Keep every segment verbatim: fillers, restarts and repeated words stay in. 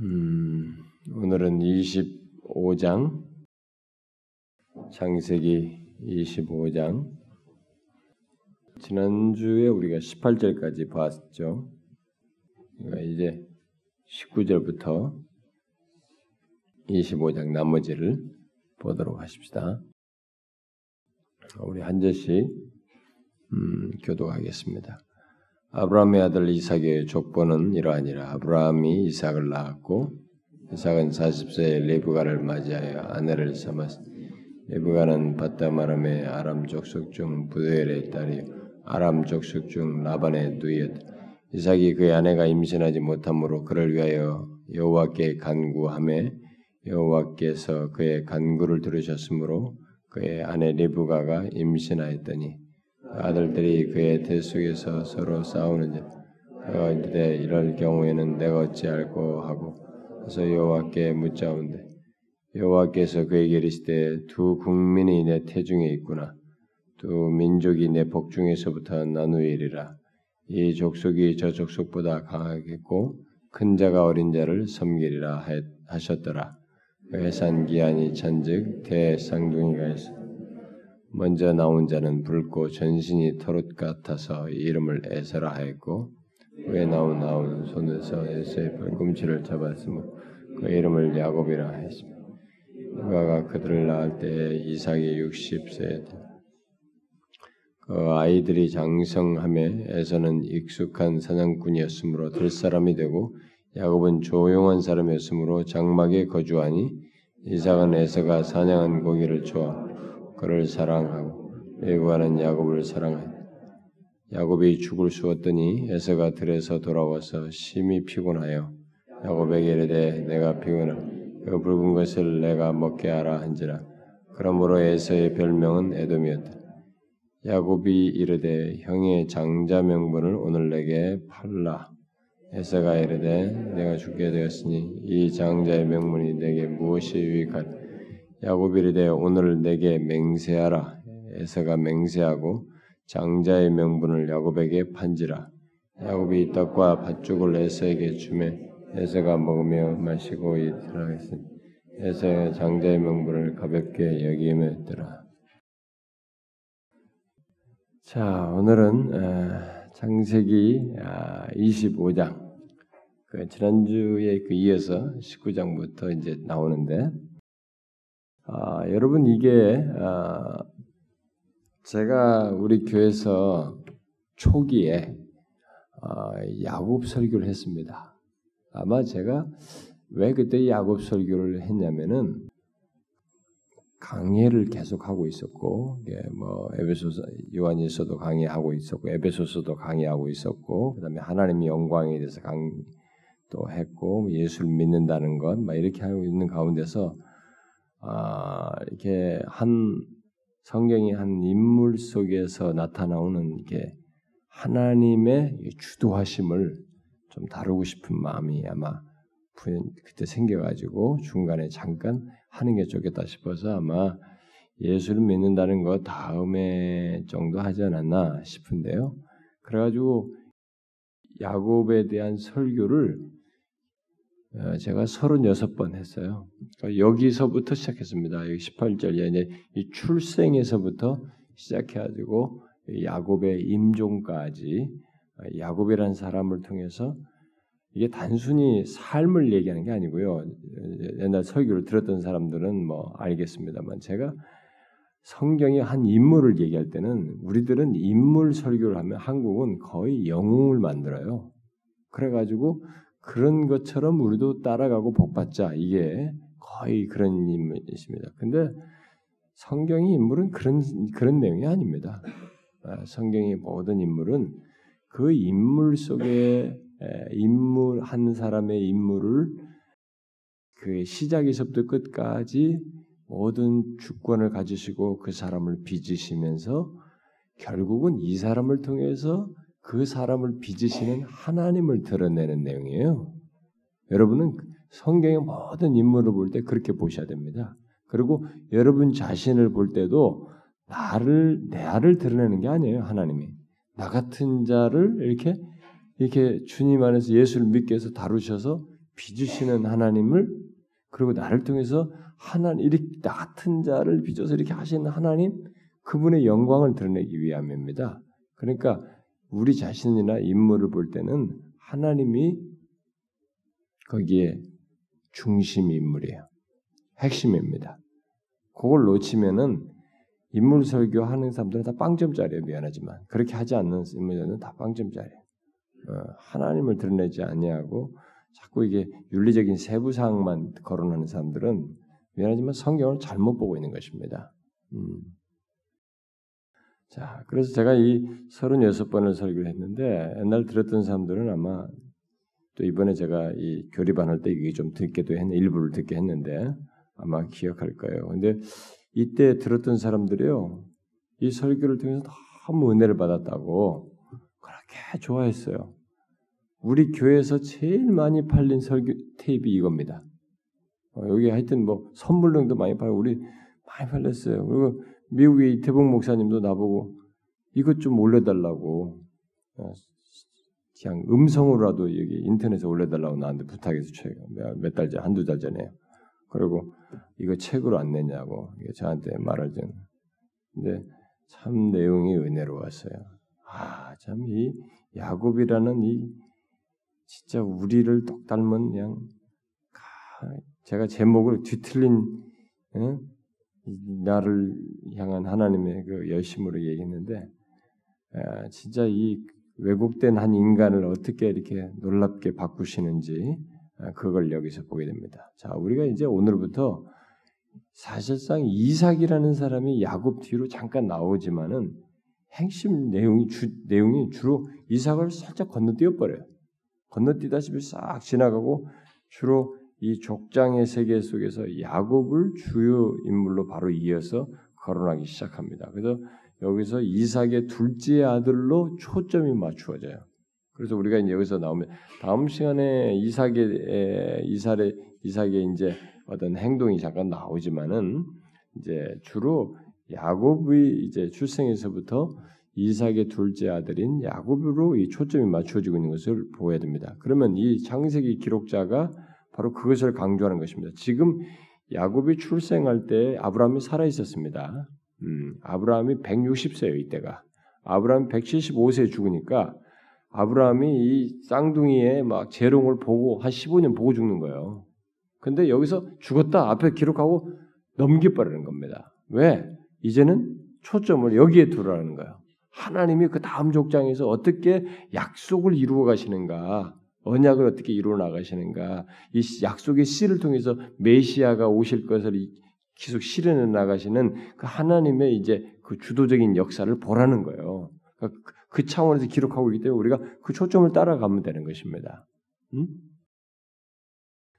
음, 오늘은 이십오 장, 창세기 이십오 장. 지난주에 우리가 십팔 절까지 봤죠. 이제 십구 절부터 이십오 장 나머지를 보도록 하십시다. 우리 한 절씩 음, 교독하겠습니다. 아브라함의 아들 이삭의 족보는 이러하니라. 아브라함이 이삭을 낳았고 이삭은 사십 세에 리브가를 맞이하여 아내를 삼았으니 리브가는 밧담 아람의 아람 족속 중 부두엘의 딸이요 아람 족속 중 라반의 누이였다. 이삭이 그의 아내가 임신하지 못함으로 그를 위하여 여호와께 간구하매 여호와께서 그의 간구를 들으셨으므로 그의 아내 리브가가 임신하였더니 아들들이 그의 대 속에서 서로 싸우는 자 그가 이르되 이럴 경우에는 내가 어찌할꼬 하고 그래서 여호와께 묻자온대 여호와께서 그에게 이르시되 두 국민이 내 태중에 있구나 두 민족이 내 복중에서부터 나누이리라 이 족속이 저 족속보다 강하겠고 큰 자가 어린 자를 섬기리라 하셨더라 해산 기한이 찬즉 대쌍둥이가 있어 먼저 나온 자는 붉고 전신이 털옷 같아서 이름을 에서라 하였고 후에 나온 나온 손에서 에서의 발꿈치를 잡았으므로 그 이름을 야곱이라 하였으며 그가 그들을 낳을 때에 이삭이 육십 세에 그 아이들이 장성함에 에서는 익숙한 사냥꾼이었으므로 들 사람이 되고 야곱은 조용한 사람이었으므로 장막에 거주하니 이삭은 에서가 사냥한 고기를 좋아 그를 사랑하고 리브가는 야곱을 사랑하니 야곱이 죽을 수었더니 에서가 들에서 돌아와서 심히 피곤하여 야곱에게 이르되 내가 피곤하 그 붉은 것을 내가 먹게 하라 한지라 그러므로 에서의 별명은 에돔이었다. 야곱이 이르되 형의 장자 명분을 오늘 내게 팔라. 에서가 이르되 내가 죽게 되었으니 이 장자의 명분이 내게 무엇이 유익하리. 야곱이 이르되 오늘 내게 맹세하라. 에서가 맹세하고 장자의 명분을 야곱에게 판지라. 야곱이 떡과 팥죽을 에서에게 주매 에서가 먹으며 마시고 이틀하였으니 에서의 장자의 명분을 가볍게 여기며 했더라. 자, 오늘은 창세기 이십오 장 그 지난주에 그 이어서 십구 장부터 이제 나오는데 아, 여러분 이게 아, 제가 우리 교회에서 초기에 아, 야곱 설교를 했습니다. 아마 제가 왜 그때 야곱 설교를 했냐면은 강해를 계속 하고 있었고, 예, 뭐 에베소서 요한일서도 강해하고 있었고, 에베소서도 강해하고 있었고, 그다음에 하나님의 영광에 대해서 강도 했고, 예수를 믿는다는 것, 막 이렇게 하고 있는 가운데서. 아, 이렇게 한 성경이 한 인물 속에서 나타나오는 이게 하나님의 주도하심을 좀 다루고 싶은 마음이 아마 그때 생겨가지고 중간에 잠깐 하는 게 좋겠다 싶어서 아마 예수를 믿는다는 거 다음에 정도 하지 않았나 싶은데요. 그래가지고 야곱에 대한 설교를 제가 서른여섯 번 했어요. 여기서부터 시작했습니다. 십팔 절에 이제 이 출생에서부터 시작해가지고 야곱의 임종까지 야곱이라는 사람을 통해서 이게 단순히 삶을 얘기하는 게 아니고요. 옛날 설교를 들었던 사람들은 뭐 알겠습니다만 제가 성경의 한 인물을 얘기할 때는 우리들은 인물 설교를 하면 한국은 거의 영웅을 만들어요. 그래가지고 그런 것처럼 우리도 따라가고 복받자 이게 거의 그런 인물입니다. 근데 성경의 인물은 그런 그런 내용이 아닙니다. 성경의 모든 인물은 그 인물 속에 인물 한 사람의 인물을 그 시작에서부터 끝까지 모든 주권을 가지시고 그 사람을 빚으시면서 결국은 이 사람을 통해서 그 사람을 빚으시는 하나님을 드러내는 내용이에요. 여러분은 성경의 모든 인물을 볼 때 그렇게 보셔야 됩니다. 그리고 여러분 자신을 볼 때도 나를 내 아를 드러내는 게 아니에요. 하나님이 나 같은 자를 이렇게 이렇게 주님 안에서 예수를 믿게 해서 다루셔서 빚으시는 하나님을, 그리고 나를 통해서 하나님, 이렇게 나 같은 자를 빚어서 이렇게 하시는 하나님, 그분의 영광을 드러내기 위함입니다. 그러니까 우리 자신이나 인물을 볼 때는 하나님이 거기에 중심 인물이에요. 핵심입니다. 그걸 놓치면은 인물 설교하는 사람들은 다 빵점짜리예요. 미안하지만 그렇게 하지 않는 인물들은 다 빵점짜리예요. 어, 하나님을 드러내지 아니하고 자꾸 이게 윤리적인 세부 사항만 거론하는 사람들은 미안하지만 성경을 잘못 보고 있는 것입니다. 음. 자, 그래서 제가 이 서른여섯 번을 설교를 했는데 옛날 들었던 사람들은 아마 또 이번에 제가 이 교리반할 때 이게 좀 듣게도 했는데 일부를 듣게 했는데 아마 기억할 거예요. 근데 이때 들었던 사람들이요, 이 설교를 통해서 너무 은혜를 받았다고 그렇게 좋아했어요. 우리 교회에서 제일 많이 팔린 설교 테이프 이겁니다. 어, 여기 하여튼 뭐 선물용도 많이 팔고 우리 많이 팔렸어요. 그리고 미국의 이태봉 목사님도 나보고 이것 좀 올려달라고 그냥 음성으로라도 여기 인터넷에 올려달라고 나한테 부탁해서 몇 달 전, 한두 달 전에. 그리고 이거 책으로 안 내냐고 저한테 말하죠. 근데 참 내용이 은혜로웠어요. 아, 참 이 야곱이라는 이 진짜 우리를 똑 닮은 그냥 제가 제목을 뒤틀린 응? 나를 향한 하나님의 그 열심으로 얘기했는데 아, 진짜 이 왜곡된 한 인간을 어떻게 이렇게 놀랍게 바꾸시는지 그걸 여기서 보게 됩니다. 자, 우리가 이제 오늘부터 사실상 이삭이라는 사람이 야곱 뒤로 잠깐 나오지만은 핵심 내용이 주, 내용이 주로 이삭을 살짝 건너뛰어 버려요. 건너뛰다시피 싹 지나가고 주로 이 족장의 세계 속에서 야곱을 주요 인물로 바로 이어서 거론하기 시작합니다. 그래서 여기서 이삭의 둘째 아들로 초점이 맞추어져요. 그래서 우리가 이제 여기서 나오면 다음 시간에 이삭의 이삭의 이삭의 이제 어떤 행동이 잠깐 나오지만은 이제 주로 야곱의 이제 출생에서부터 이삭의 둘째 아들인 야곱으로 이 초점이 맞춰지고 있는 것을 보아야 됩니다. 그러면 이 창세기 기록자가 바로 그것을 강조하는 것입니다. 지금 야곱이 출생할 때 아브라함이 살아 있었습니다. 음, 아브라함이 백육십 세예요. 이때가 아브라함이 백칠십오 세에 죽으니까 아브라함이 이 쌍둥이의 막 재롱을 보고 한 십오 년 보고 죽는 거예요. 근데 여기서 죽었다 앞에 기록하고 넘겨버리는 겁니다. 왜? 이제는 초점을 여기에 두라는 거예요. 하나님이 그 다음 족장에서 어떻게 약속을 이루어 가시는가, 언약을 어떻게 이루어 나가시는가, 이 약속의 씨를 통해서 메시아가 오실 것을 계속 실현해 나가시는 그 하나님의 이제 그 주도적인 역사를 보라는 거예요. 그러니까 그 차원에서 기록하고 있기 때문에 우리가 그 초점을 따라가면 되는 것입니다. 음?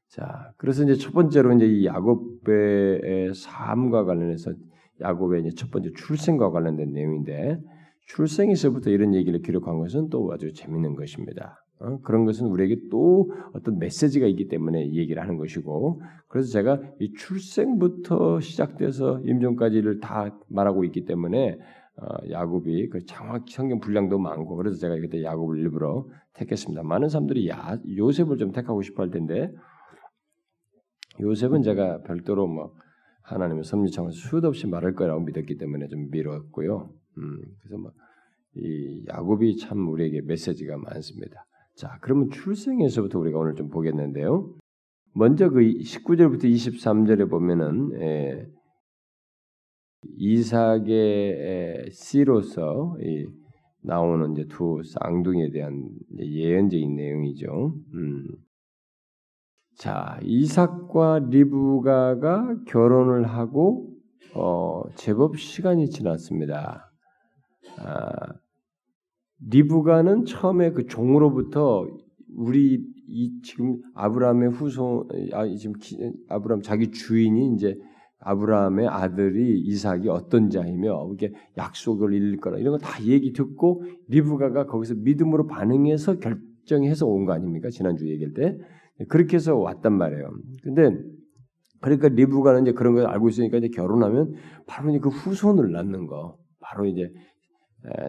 자, 그래서 이제 첫 번째로 이제 이 야곱의 삶과 관련해서 야곱의 이제 첫 번째 출생과 관련된 내용인데 출생에서부터 이런 얘기를 기록한 것은 또 아주 재밌는 것입니다. 어? 그런 것은 우리에게 또 어떤 메시지가 있기 때문에 얘기를 하는 것이고, 그래서 제가 이 출생부터 시작돼서 임종까지를 다 말하고 있기 때문에 어, 야곱이 그 정확히 성경 분량도 많고 그래서 제가 그때 야곱을 일부러 택했습니다. 많은 사람들이 야, 요셉을 좀 택하고 싶어 할 텐데 요셉은 제가 별도로 뭐 하나님의 섭리 차원에서 수도 없이 말할 거라고 믿었기 때문에 좀 미뤘고요. 음, 그래서 뭐 이 야곱이 참 우리에게 메시지가 많습니다. 자, 그러면 출생에서부터 우리가 오늘 좀 보겠는데요. 먼저 그 십구 절부터 이십삼 절에 보면은 에, 이삭의 씨로서 이 나오는 이제 두 쌍둥이에 대한 예언적인 내용이죠. 음. 자, 이삭과 리브가가 결혼을 하고 어, 제법 시간이 지났습니다. 아, 리브가는 처음에 그 종으로부터 우리 이 지금 아브라함의 후손, 아, 지금 기, 아브라함 자기 주인이 이제 아브라함의 아들이 이삭이 어떤 자이며 이렇게 약속을 이룰 거라 이런 거 다 얘기 듣고 리브가가 거기서 믿음으로 반응해서 결정해서 온 거 아닙니까? 지난주 얘기할 때 그렇게 해서 왔단 말이에요. 근데 그러니까 리브가는 이제 그런 걸 알고 있으니까 이제 결혼하면 바로 이제 그 후손을 낳는 거, 바로 이제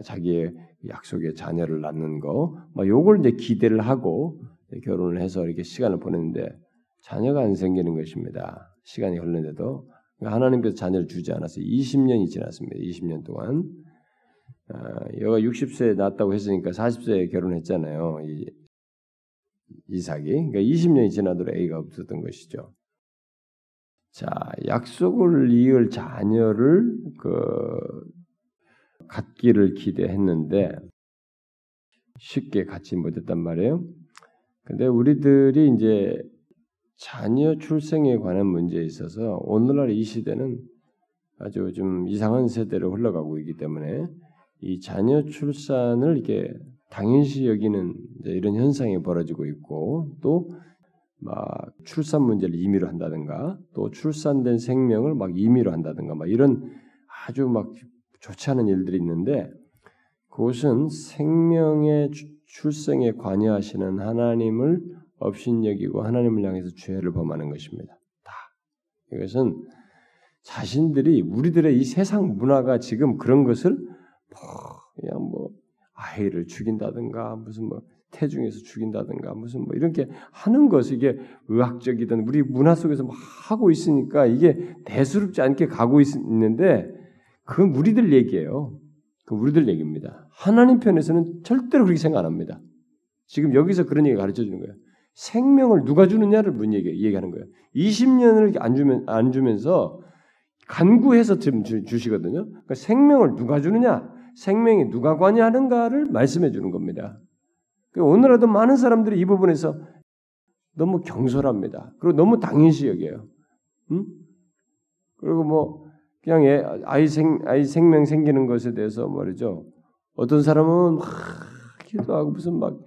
자기의 약속의 자녀를 낳는 거, 막 요걸 이제 기대를 하고 결혼을 해서 이렇게 시간을 보냈는데 자녀가 안 생기는 것입니다. 시간이 흘렀는데도 하나님께서 자녀를 주지 않았어요. 이십 년이 지났습니다. 이십 년 동안 여가 육십 세에 낳았다고 했으니까 사십 세에 결혼했잖아요. 이, 이삭이. 그러니까 이십 년이 지나도록 애가 없었던 것이죠. 자, 약속을 이을 자녀를 그 갖기를 기대했는데 쉽게 갖지 못했단 말이에요. 근데 우리들이 이제 자녀 출생에 관한 문제에 있어서 오늘날 이 시대는 아주 좀 이상한 세대로 흘러가고 있기 때문에 이 자녀 출산을 이렇게 당연시 여기는 이제 이런 현상이 벌어지고 있고 또 막 출산 문제를 임의로 한다든가 또 출산된 생명을 막 임의로 한다든가 막 이런 아주 막 좋지 않은 일들이 있는데 그것은 생명의 출생에 관여하시는 하나님을 업신여기고 하나님을 향해서 죄를 범하는 것입니다. 다. 이것은 자신들이 우리들의 이 세상 문화가 지금 그런 것을 뭐 그냥 뭐 아이를 죽인다든가 무슨 뭐 태중에서 죽인다든가 무슨 뭐 이렇게 하는 것이 이게 의학적이든 우리 문화 속에서 막 하고 있으니까 이게 대수롭지 않게 가고 있, 있는데 그건 우리들 얘기예요. 그 우리들 얘기입니다. 하나님 편에서는 절대로 그렇게 생각 안 합니다. 지금 여기서 그런 얘기 가르쳐 주는 거예요. 생명을 누가 주느냐를 문 얘기, 얘기하는 거예요. 이십 년을 안, 주면, 안 주면서 간구해서 지금 주, 주시거든요. 그러니까 생명을 누가 주느냐, 생명이 누가 관여하는가를 말씀해 주는 겁니다. 그러니까 오늘라도 많은 사람들이 이 부분에서 너무 경솔합니다. 그리고 너무 당연시 여겨요. 응? 그리고 뭐 그냥 애, 아이, 생, 아이 생명 생기는 것에 대해서 말이죠. 어떤 사람은 막 기도하고 무슨 막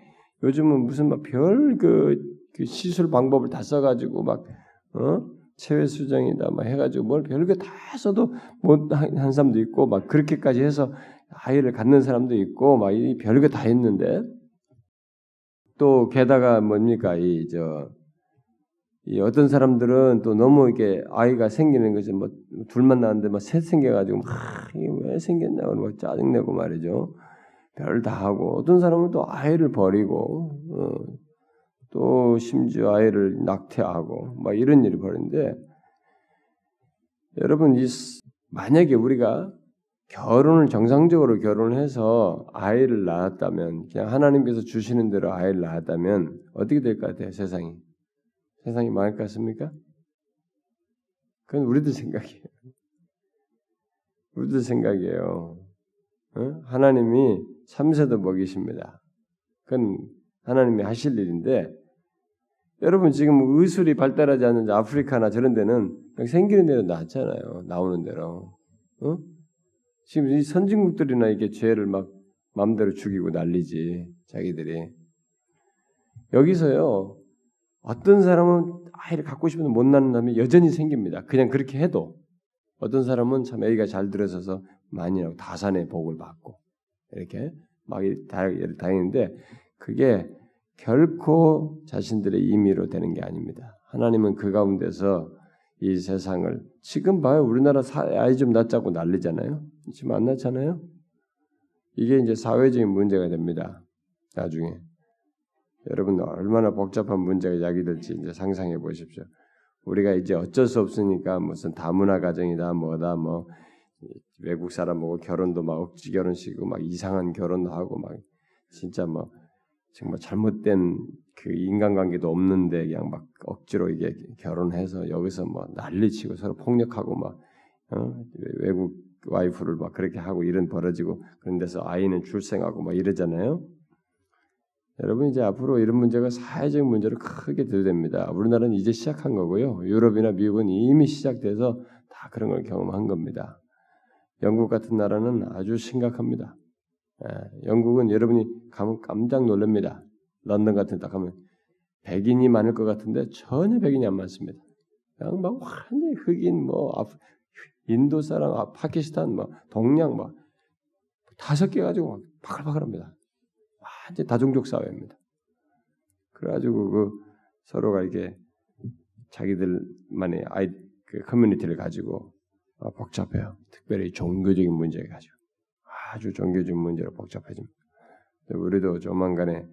요즘은 무슨 막 별 그, 그 시술 방법을 다 써가지고 막 어? 체외 수정이다 막 해가지고 뭘 별거 다 써도 못 한 사람도 있고 막 그렇게까지 해서 아이를 갖는 사람도 있고 막 이 별거 다 했는데 또 게다가 뭡니까 이 저 이 어떤 사람들은 또 너무 이게 아이가 생기는 것이 뭐 둘만 낳았는데 막 셋 생겨가지고 막 이게 왜 생겼냐고 막 짜증내고 말이죠. 별 다 하고 어떤 사람은 또 아이를 버리고 어, 또 심지어 아이를 낙태하고 막 이런 일이 벌어지는데 여러분 이 만약에 우리가 결혼을 정상적으로 결혼해서 아이를 낳았다면 그냥 하나님께서 주시는 대로 아이를 낳았다면 어떻게 될 것 같아요? 세상이 세상이 망할 것 같습니까? 그건 우리들 생각이에요. 우리들 생각이에요. 어? 하나님이 참새도 먹이십니다. 그건 하나님이 하실 일인데 여러분 지금 의술이 발달하지 않는 아프리카나 저런 데는 생기는 대로 낳잖아요. 나오는 대로. 어? 지금 이 선진국들이나 이게 죄를 막 마음대로 죽이고 난리지 자기들이. 여기서요. 어떤 사람은 아이를 갖고 싶은데 못 낳는다면 여전히 생깁니다. 그냥 그렇게 해도. 어떤 사람은 참 애기가 잘 들어서서 많이 나고 다산의 복을 받고 이렇게 막 다니는데 그게 결코 자신들의 임의로 되는 게 아닙니다. 하나님은 그 가운데서 이 세상을 지금 봐요. 우리나라 아이 좀 낳자고 난리잖아요. 지금 안 낳잖아요. 이게 이제 사회적인 문제가 됩니다. 나중에 여러분 얼마나 복잡한 문제가 야기될지 이제 상상해 보십시오. 우리가 이제 어쩔 수 없으니까 무슨 다문화 가정이다 뭐다 뭐 외국 사람하고 결혼도 막 억지 결혼식이고 막 이상한 결혼도 하고 막 진짜 막 정말 잘못된 그 인간관계도 없는데 그냥 막 억지로 이게 결혼해서 여기서 뭐 난리치고 서로 폭력하고 막 어? 외국 와이프를 막 그렇게 하고 일은 벌어지고 그런 데서 아이는 출생하고 막 이러잖아요. 여러분 이제 앞으로 이런 문제가 사회적 문제로 크게 들이댑니다. 우리나라는 이제 시작한 거고요. 유럽이나 미국은 이미 시작돼서 다 그런 걸 경험한 겁니다. 영국 같은 나라는 아주 심각합니다. 예, 영국은 여러분이 가면 깜짝 놀랍니다. 런던 같은 데 가면 백인이 많을 것 같은데 전혀 백인이 안 많습니다. 그냥 막 완전히 흑인, 뭐 아프, 인도 사람, 아, 파키스탄, 막 동양 막 다섯 개 가지고 막 바글바글합니다. 완전 다종족 사회입니다. 그래가지고 그 서로가 이렇게 자기들만의 아이 그 커뮤니티를 가지고 아, 복잡해요. 특별히 종교적인 문제 가지고 아주 종교적인 문제로 복잡해집니다. 우리도 조만간에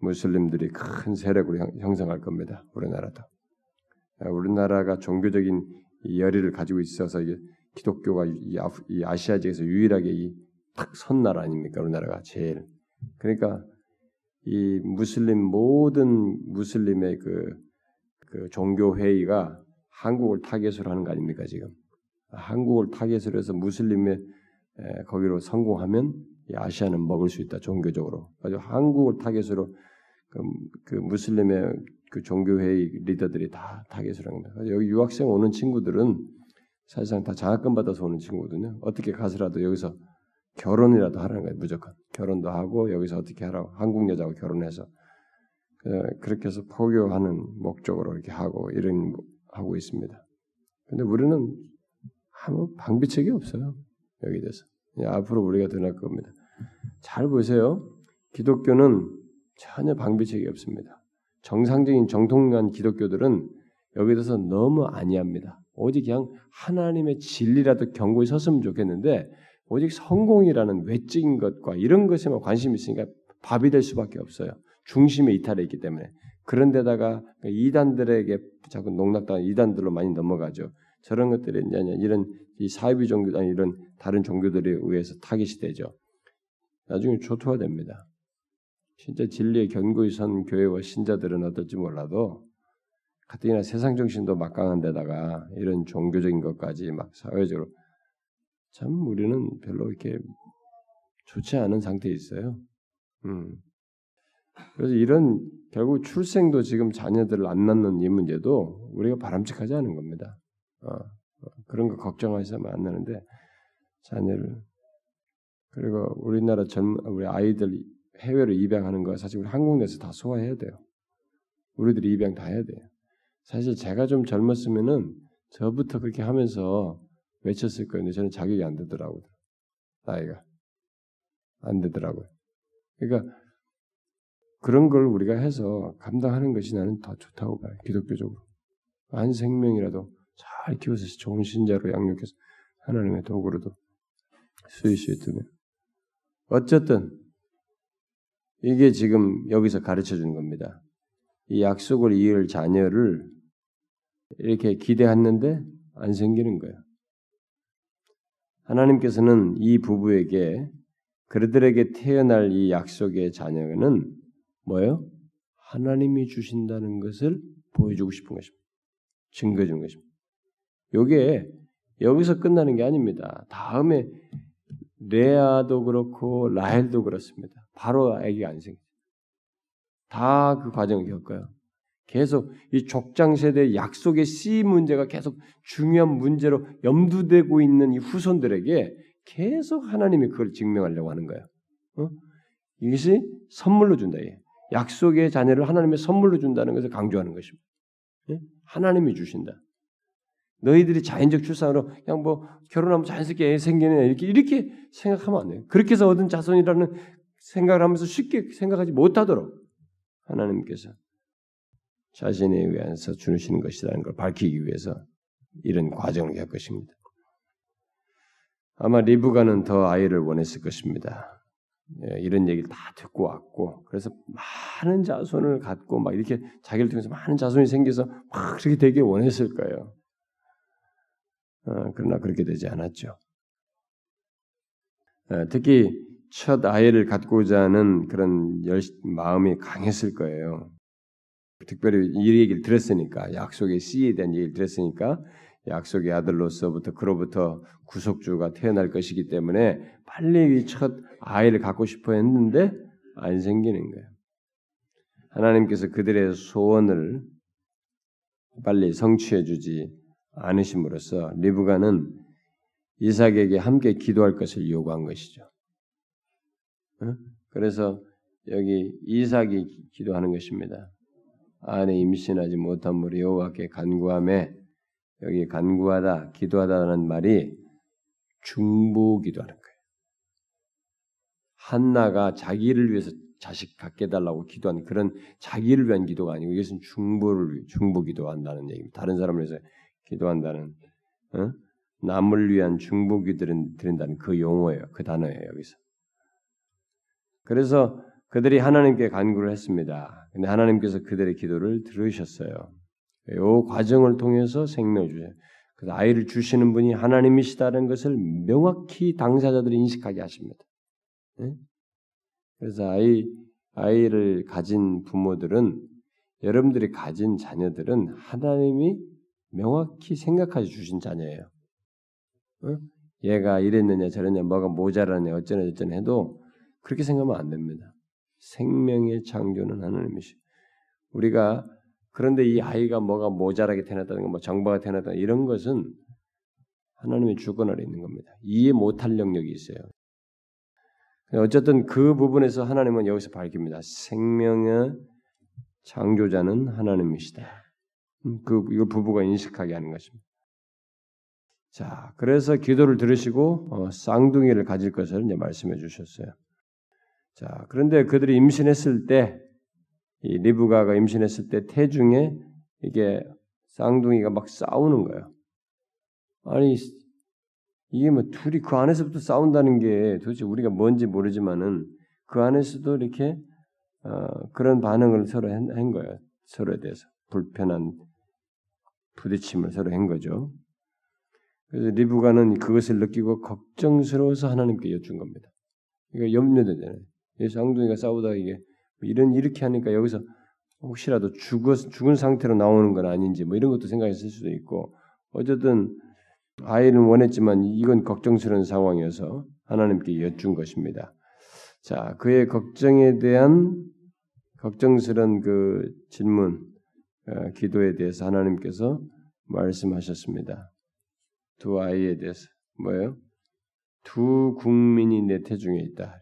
무슬림들이 큰 세력으로 형성할 겁니다. 우리나라도. 우리나라가 종교적인 이 열의를 가지고 있어서 이게 기독교가 이, 아프, 이 아시아 지역에서 유일하게 이 탁 선 나라 아닙니까? 우리나라가 제일. 그러니까 이 무슬림 모든 무슬림의 그, 그 종교 회의가 한국을 타겟으로 하는 거 아닙니까? 지금 한국을 타겟으로 해서 무슬림의 에, 거기로 성공하면 이 아시아는 먹을 수 있다 종교적으로. 아주 한국을 타겟으로 그, 그 무슬림의 그 종교회의 리더들이 다 타겟을 합니다. 여기 유학생 오는 친구들은 사실상 다 장학금 받아서 오는 친구거든요. 어떻게 가서라도 여기서 결혼이라도 하라는 거예요. 무조건. 결혼도 하고 여기서 어떻게 하라고. 한국 여자하고 결혼해서 그렇게 해서 포교하는 목적으로 이렇게 하고 이런 하고 있습니다. 근데 우리는 아무 방비책이 없어요. 여기 대해서. 앞으로 우리가 드러날 겁니다. 잘 보세요. 기독교는 전혀 방비책이 없습니다. 정상적인 정통한 기독교들은 여기에 대해서 너무 안이합니다. 오직 그냥 하나님의 진리라도 견고히 섰으면 좋겠는데 오직 성공이라는 외적인 것과 이런 것에만 관심이 있으니까 밥이 될 수밖에 없어요. 중심에 이탈해 있기 때문에. 그런데다가 이단들에게 자꾸 농락당한 이단들로 많이 넘어가죠. 저런 것들이 이런 이 사이비 종교 아니 이런 다른 종교들에 의해서 타깃이 되죠. 나중에 초토화됩니다. 진짜 진리에 견고히 선 교회와 신자들은 어떨지 몰라도 가뜩이나 세상 정신도 막강한 데다가 이런 종교적인 것까지 막 사회적으로 참 우리는 별로 이렇게 좋지 않은 상태에 있어요. 음. 그래서 이런 결국 출생도 지금 자녀들을 안 낳는 이 문제도 우리가 바람직하지 않은 겁니다. 어, 그런 거 걱정하시면 안 되는데 자녀를 그리고 우리나라 젊 우리 아이들 해외로 입양하는 거 사실 우리 한국 내에서 다 소화해야 돼요. 우리들이 입양 다 해야 돼요. 사실 제가 좀 젊었으면은 저부터 그렇게 하면서 외쳤을 거예요. 저는 자격이 안 되더라고요. 나이가 안 되더라고요. 그러니까 그런 걸 우리가 해서 감당하는 것이 나는 더 좋다고 봐요. 기독교적으로 한 생명이라도 잘 키워서 좋은 신자로 양육해서 하나님의 도구로도 쓰일 수 있으면 어쨌든. 이게 지금 여기서 가르쳐주는 겁니다. 이 약속을 이을 자녀를 이렇게 기대했는데 안 생기는 거예요. 하나님께서는 이 부부에게 그들에게 태어날 이 약속의 자녀는 뭐예요? 하나님이 주신다는 것을 보여주고 싶은 것입니다. 증거해 준 것입니다. 이게 여기서 끝나는 게 아닙니다. 다음에 레아도 그렇고 라헬도 그렇습니다. 바로 아기가 안 생겨요. 다 그 과정을 겪어요. 계속 이 족장 세대의 약속의 씨 문제가 계속 중요한 문제로 염두되고 있는 이 후손들에게 계속 하나님이 그걸 증명하려고 하는 거예요. 어? 이것이 선물로 준다. 예. 약속의 자녀를 하나님의 선물로 준다는 것을 강조하는 것입니다. 예? 하나님이 주신다. 너희들이 자연적 출산으로 그냥 뭐 결혼하면 자연스럽게 애 생기느냐 이렇게 이렇게 생각하면 안 돼요. 그렇게 해서 얻은 자손이라는 생각을 하면서 쉽게 생각하지 못하도록 하나님께서 자신에 의해서 주시는 것이라는 걸 밝히기 위해서 이런 과정을 겪을 것입니다. 아마 리브가는 더 아이를 원했을 것입니다. 이런 얘기를 다 듣고 왔고 그래서 많은 자손을 갖고 막 이렇게 자기를 통해서 많은 자손이 생겨서 막 그렇게 되길 원했을 거예요. 어, 그러나 그렇게 되지 않았죠. 어, 특히 첫 아이를 갖고자 하는 그런 열, 마음이 강했을 거예요. 특별히 이 얘기를 들었으니까 약속의 씨에 대한 얘기를 들었으니까 약속의 아들로서부터 그로부터 구속주가 태어날 것이기 때문에 빨리 이 첫 아이를 갖고 싶어 했는데 안 생기는 거예요. 하나님께서 그들의 소원을 빨리 성취해 주지 않으심으로써 리브가는 이삭에게 함께 기도할 것을 요구한 것이죠. 그래서 여기 이삭이 기도하는 것입니다. 아내 임신하지 못한 무리 여호와께 간구하매 여기 간구하다 기도하다라는 말이 중보 기도하는 거예요. 한나가 자기를 위해서 자식 갖게 해달라고 기도한 그런 자기를 위한 기도가 아니고 이것은 중보를 중보 기도한다는 얘기입니다. 다른 사람을 위해서 기도한다는 어? 남을 위한 중보기 드린다는 그 용어예요. 그 단어예요. 여기서. 그래서 그들이 하나님께 간구를 했습니다. 근데 하나님께서 그들의 기도를 들으셨어요. 이 과정을 통해서 생명을 주세요. 그래서 아이를 주시는 분이 하나님이시다는 것을 명확히 당사자들이 인식하게 하십니다. 네? 그래서 아이, 아이를 가진 부모들은, 여러분들이 가진 자녀들은 하나님이 명확히 생각하여 주신 자녀예요. 어? 얘가 이랬느냐 저랬냐 뭐가 모자라냐 어쩌냐 저쩌냐 해도 그렇게 생각하면 안 됩니다. 생명의 창조는 하나님이시. 우리가 그런데 이 아이가 뭐가 모자라게 태어났다든가 뭐 정바가 태어났다든가 이런 것은 하나님의 주권 아래 있는 겁니다. 이해 못할 영역이 있어요. 어쨌든 그 부분에서 하나님은 여기서 밝힙니다. 생명의 창조자는 하나님이시다. 그 이걸 부부가 인식하게 하는 것입니다. 자, 그래서 기도를 들으시고 어, 쌍둥이를 가질 것을 이제 말씀해 주셨어요. 자, 그런데 그들이 임신했을 때, 이 리브가가 임신했을 때 태중에 이게 쌍둥이가 막 싸우는 거예요. 아니 이게 뭐 둘이 그 안에서부터 싸운다는 게 도대체 우리가 뭔지 모르지만은 그 안에서도 이렇게 어, 그런 반응을 서로 한, 한 거예요. 서로에 대해서 불편한 부딪힘을 서로 한 거죠. 그래서 리브가는 그것을 느끼고 걱정스러워서 하나님께 여쭌 겁니다. 그러니까 염려되잖아요. 이 쌍둥이가 싸우다가 이게 이런 이렇게 하니까 여기서 혹시라도 죽어, 죽은 상태로 나오는 건 아닌지 뭐 이런 것도 생각했을 수도 있고, 어쨌든 아이는 원했지만 이건 걱정스러운 상황이어서 하나님께 여쭌 것입니다. 자, 그의 걱정에 대한 걱정스러운 그 질문, 어, 기도에 대해서 하나님께서 말씀하셨습니다. 두 아이에 대해서 뭐예요? 두 국민이 내 태중에 있다.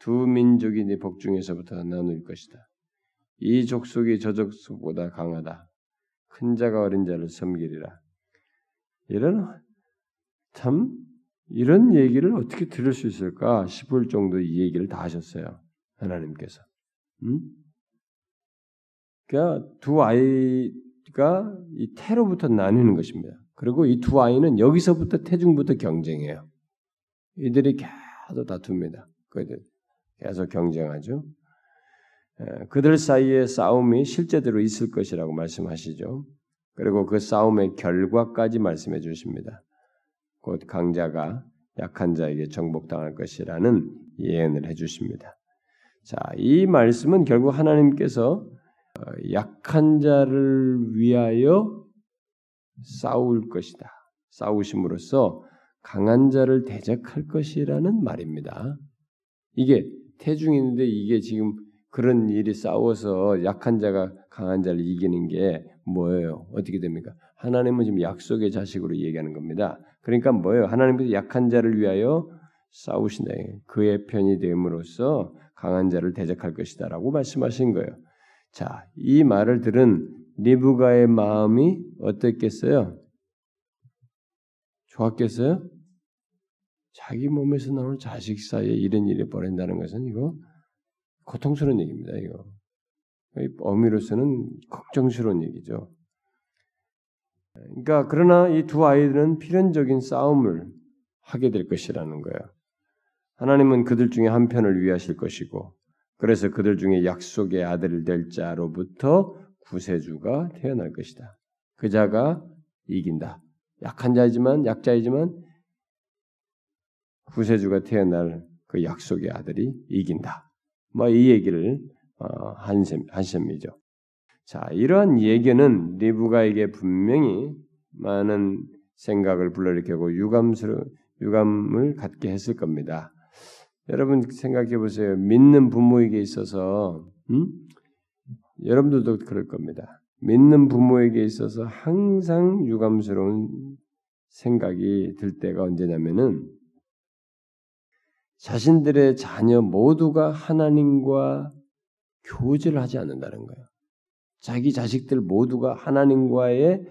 두 민족이 내 복중에서부터 나눌 것이다. 이 족속이 저 족속보다 강하다. 큰 자가 어린 자를 섬기리라. 이런 참 이런 얘기를 어떻게 들을 수 있을까 싶을 정도 이 얘기를 다 하셨어요. 하나님께서. 음? 그러니까 두 아이가 이 태로부터 나뉘는 것입니다. 그리고 이 두 아이는 여기서부터 태중부터 경쟁해요. 이들이 계속 다툽니다. 그들 계속 경쟁하죠. 그들 사이의 싸움이 실제대로 있을 것이라고 말씀하시죠. 그리고 그 싸움의 결과까지 말씀해 주십니다. 곧 강자가 약한 자에게 정복당할 것이라는 예언을 해 주십니다. 자, 이 말씀은 결국 하나님께서 약한 자를 위하여 싸울 것이다. 싸우심으로써 강한 자를 대적할 것이라는 말입니다. 이게 태중인데 이게 지금 그런 일이 싸워서 약한 자가 강한 자를 이기는 게 뭐예요? 어떻게 됩니까? 하나님은 지금 약속의 자식으로 얘기하는 겁니다. 그러니까 뭐예요? 하나님께서 약한 자를 위하여 싸우신다. 그의 편이 됨으로써 강한 자를 대적할 것이다 라고 말씀하신 거예요. 자, 이 말을 들은 리브가의 마음이 어땠겠어요? 좋았겠어요? 자기 몸에서 나온 자식 사이에 이런 일이 벌어진다는 것은 이거 고통스러운 얘기입니다. 이거 어미로서는 걱정스러운 얘기죠. 그러니까 그러나 이 두 아이들은 필연적인 싸움을 하게 될 것이라는 거예요. 하나님은 그들 중에 한 편을 위하실 것이고, 그래서 그들 중에 약속의 아들을 될 자로부터 구세주가 태어날 것이다. 그 자가 이긴다. 약한 자이지만 약자이지만 구세주가 태어날 그 약속의 아들이 이긴다. 뭐 이 얘기를 한 셈이죠. 자, 이러한 예견은 리브가에게 분명히 많은 생각을 불러일으키고 유감스러 유감을 갖게 했을 겁니다. 여러분 생각해 보세요. 믿는 부모에게 있어서 음? 여러분들도 그럴 겁니다. 믿는 부모에게 있어서 항상 유감스러운 생각이 들 때가 언제냐면은 자신들의 자녀 모두가 하나님과 교제를 하지 않는다는 거예요. 자기 자식들 모두가 하나님과의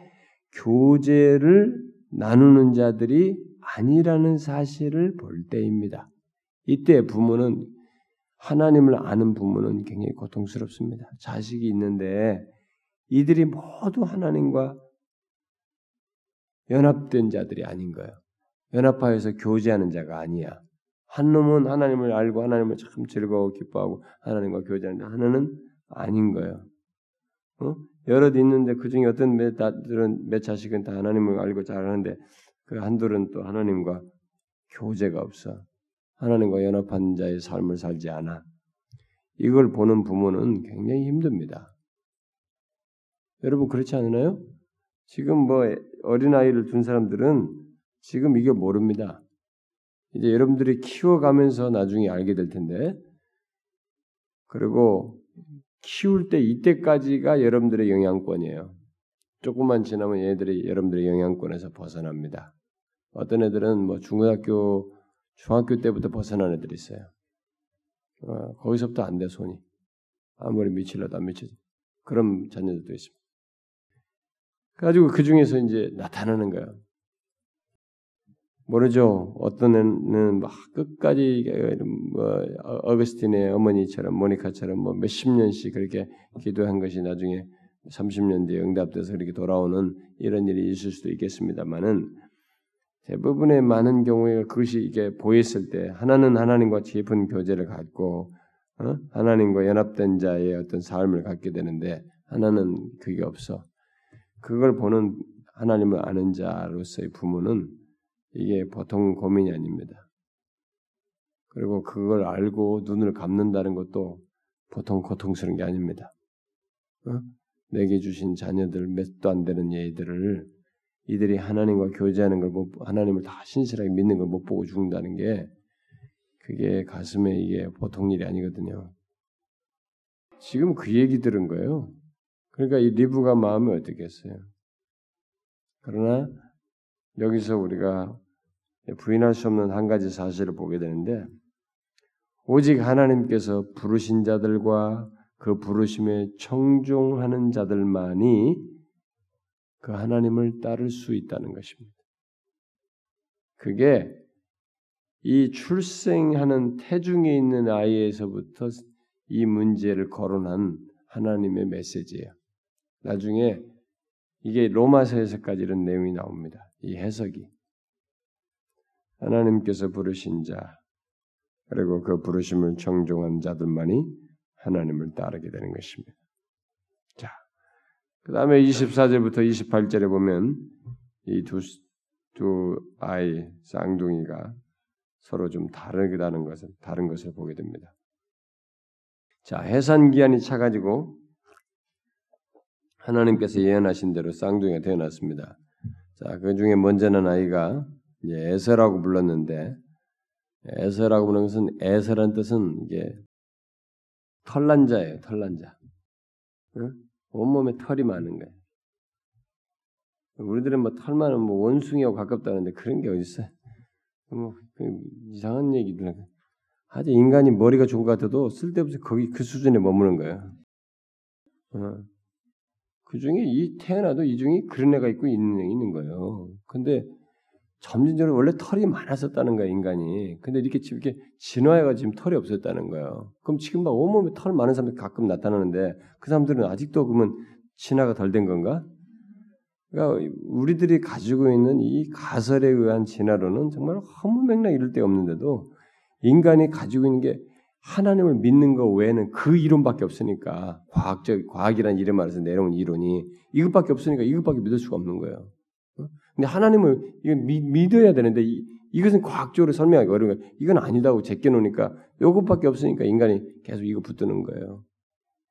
교제를 나누는 자들이 아니라는 사실을 볼 때입니다. 이때 부모는 하나님을 아는 부모는 굉장히 고통스럽습니다. 자식이 있는데 이들이 모두 하나님과 연합된 자들이 아닌 거예요. 연합하여서 교제하는 자가 아니야. 한 놈은 하나님을 알고 하나님을 참 즐거워 기뻐하고 하나님과 교제하는데 하나는 아닌 거예요. 어? 여럿 있는데 그중에 어떤 몇, 몇 자식은 다 하나님을 알고 잘하는데 그 한둘은 또 하나님과 교제가 없어. 하나님과 연합한 자의 삶을 살지 않아. 이걸 보는 부모는 굉장히 힘듭니다. 여러분 그렇지 않나요? 지금 뭐 어린아이를 둔 사람들은 지금 이게 모릅니다. 이제 여러분들이 키워가면서 나중에 알게 될 텐데 그리고 키울 때 이때까지가 여러분들의 영향권이에요. 조금만 지나면 얘네들이 여러분들의 영향권에서 벗어납니다. 어떤 애들은 뭐 중고등학교, 중학교 때부터 벗어난 애들이 있어요. 어, 거기서부터 안 돼, 손이. 아무리 미칠라도 안 미치지. 그런 자녀들도 있습니다. 그래가지고 그 중에서 이제 나타나는 거예요. 모르죠. 어떤 애는 막 끝까지 뭐 어거스틴의 어머니처럼 모니카처럼 뭐 몇십 년씩 그렇게 기도한 것이 나중에 삼십 년 뒤에 응답돼서 이렇게 돌아오는 이런 일이 있을 수도 있겠습니다만은 대부분의 많은 경우에 그것이 이게 보였을 때 하나는 하나님과 깊은 교제를 갖고 어? 하나님과 연합된 자의 어떤 삶을 갖게 되는데 하나는 그게 없어. 그걸 보는 하나님을 아는 자로서의 부모는 이게 보통 고민이 아닙니다. 그리고 그걸 알고 눈을 감는다는 것도 보통 고통스러운 게 아닙니다. 어? 내게 주신 자녀들 몇도 안 되는 얘들을 이들이 하나님과 교제하는 걸 못, 하나님을 다 신실하게 믿는 걸 못 보고 죽는다는 게 그게 가슴에 이게 보통 일이 아니거든요. 지금 그 얘기 들은 거예요. 그러니까 이 리브가 마음이 어떻겠어요? 그러나 여기서 우리가 부인할 수 없는 한 가지 사실을 보게 되는데 오직 하나님께서 부르신 자들과 그 부르심에 청종하는 자들만이 그 하나님을 따를 수 있다는 것입니다. 그게 이 출생하는 태중에 있는 아이에서부터 이 문제를 거론한 하나님의 메시지예요. 나중에 이게 로마서에서까지 이런 내용이 나옵니다. 이 해석이. 하나님께서 부르신 자, 그리고 그 부르심을 청종한 자들만이 하나님을 따르게 되는 것입니다. 자, 그 다음에 이십사 절부터 이십팔 절에 보면 이 두, 두 아이, 쌍둥이가 서로 좀 다르다는 것을, 다른 것을 보게 됩니다. 자, 해산기한이 차가지고 하나님께서 예언하신 대로 쌍둥이가 태어났습니다. 자, 그 중에 먼저 난 아이가 이제 에서라고 불렀는데 에서라고 부르는 것은 에서란 뜻은 이게 털난 자예요. 털난 자. 응? 온몸에 털이 많은 거예요. 우리들은 뭐 털만은 뭐 원숭이하고 가깝다는데 그런 게 어딨어요. 뭐 이상한 얘기들. 아주 인간이 머리가 좋은 것 같아도 쓸데없이 거기 그 수준에 머무는 거예요. 응. 그 중에 이 태어나도 이 중에 그런 애가 있고 있는 애가 있는 거예요. 근데 점진적으로 원래 털이 많았었다는 거야, 인간이. 근데 이렇게 지금 이렇게 진화해가 지금 털이 없었다는 거예요. 그럼 지금 막 온몸에 털 많은 사람들이 가끔 나타나는데 그 사람들은 아직도 그러면 진화가 덜 된 건가? 그러니까 우리들이 가지고 있는 이 가설에 의한 진화로는 정말 허무맹랑 이럴 데 없는데도 인간이 가지고 있는 게 하나님을 믿는 것 외에는 그 이론밖에 없으니까 과학적 과학이라는 이름 아래서 내려온 이론이 이것밖에 없으니까 이것밖에 믿을 수가 없는 거예요. 근데 하나님을 이거 미, 믿어야 되는데 이, 이것은 과학적으로 설명하기 어려운 거예요. 이건 아니다고 제껴놓으니까 이것밖에 없으니까 인간이 계속 이거 붙드는 거예요.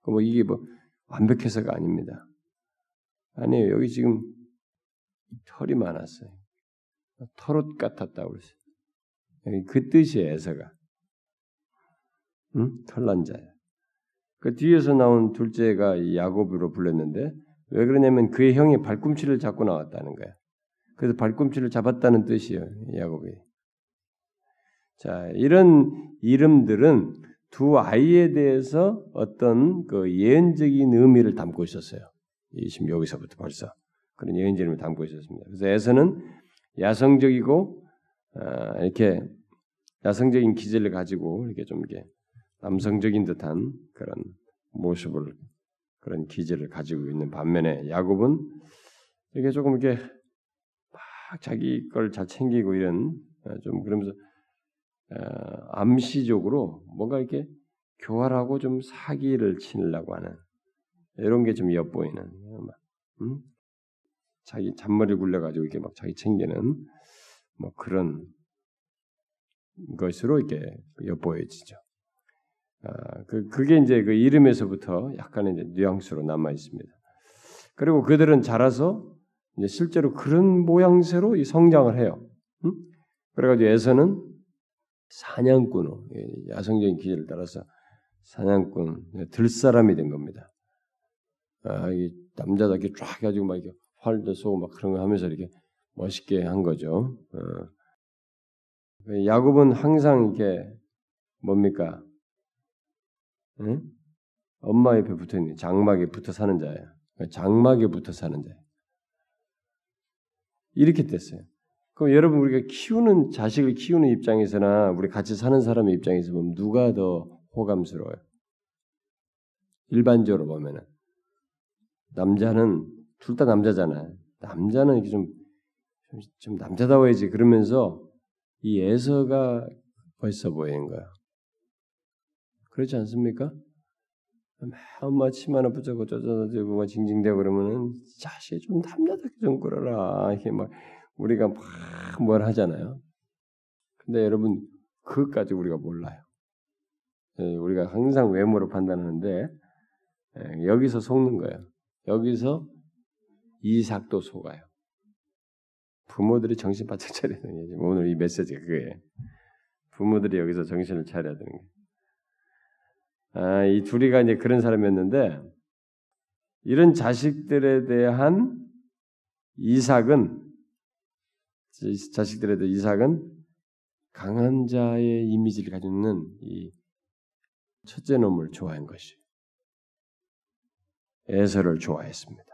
뭐 이게 뭐 완벽해서가 아닙니다. 아니에요. 여기 지금 털이 많았어요. 털옷 같았다고 그랬어요. 여기 그 뜻이에요. 에서가. 응? 털난 자야. 그 뒤에서 나온 둘째가 야곱으로 불렸는데 왜 그러냐면 그의 형이 발꿈치를 잡고 나왔다는 거야. 그래서 발꿈치를 잡았다는 뜻이에요. 야곱이. 자, 이런 이름들은 두 아이에 대해서 어떤 그 예언적인 의미를 담고 있었어요. 지금 여기서부터 벌써 그런 예언적인 의미를 담고 있었습니다. 그래서 에서는 야성적이고 아, 이렇게 야성적인 기질을 가지고 이렇게 좀 이렇게 남성적인 듯한 그런 모습을 그런 기질을 가지고 있는 반면에 야곱은 이렇게 조금 이렇게 막 자기 걸 잘 챙기고 이런 좀 그러면서 암시적으로 뭔가 이렇게 교활하고 좀 사기를 치려고 하는 이런 게 좀 엿보이는, 음? 자기 잔머리 굴려가지고 이렇게 막 자기 챙기는 뭐 그런 것으로 이렇게 엿보여지죠. 아, 그, 그게 이제 그 이름에서부터 약간의 이제 뉘앙스로 남아있습니다. 그리고 그들은 자라서 이제 실제로 그런 모양새로 이 성장을 해요. 응? 그래가지고 에서는 사냥꾼으로, 야성적인 기질을 따라서 사냥꾼, 들사람이 된 겁니다. 아, 이 남자답게 쫙 해가지고 막 이렇게 활도 쏘고 막 그런 거 하면서 이렇게 멋있게 한 거죠. 어. 야곱은 항상 이렇게 뭡니까? 응? 엄마 옆에 붙어 있는 장막에 붙어 사는 자예요. 장막에 붙어 사는 자예요. 이렇게 됐어요. 그럼 여러분 우리가 키우는 자식을 키우는 입장에서나 우리 같이 사는 사람의 입장에서 보면 누가 더 호감스러워요? 일반적으로 보면은 남자는 둘 다 남자잖아요. 남자는 이렇게 좀, 좀, 좀 남자다워야지 그러면서 이 애서가 벌써 보이는 거야. 그렇지 않습니까? 엄마 침 하나 붙잡고 쪼쪼쪼고 막 징징대고 그러면은 자식이 좀 남자답게 좀 끌어라 이렇게 막 우리가 막 뭘 하잖아요. 근데 여러분 그것까지 우리가 몰라요. 우리가 항상 외모로 판단하는데 여기서 속는 거예요. 여기서 이삭도 속아요. 부모들이 정신 바짝 차려야 되는 게 오늘 이 메시지가 그거예요. 부모들이 여기서 정신을 차려야 되는 거예요. 아, 이 둘이가 이제 그런 사람이었는데 이런 자식들에 대한 이삭은 자식들에 대한 이삭은 강한 자의 이미지를 가지고 있는 이 첫째 놈을 좋아한 것이 에서를 좋아했습니다.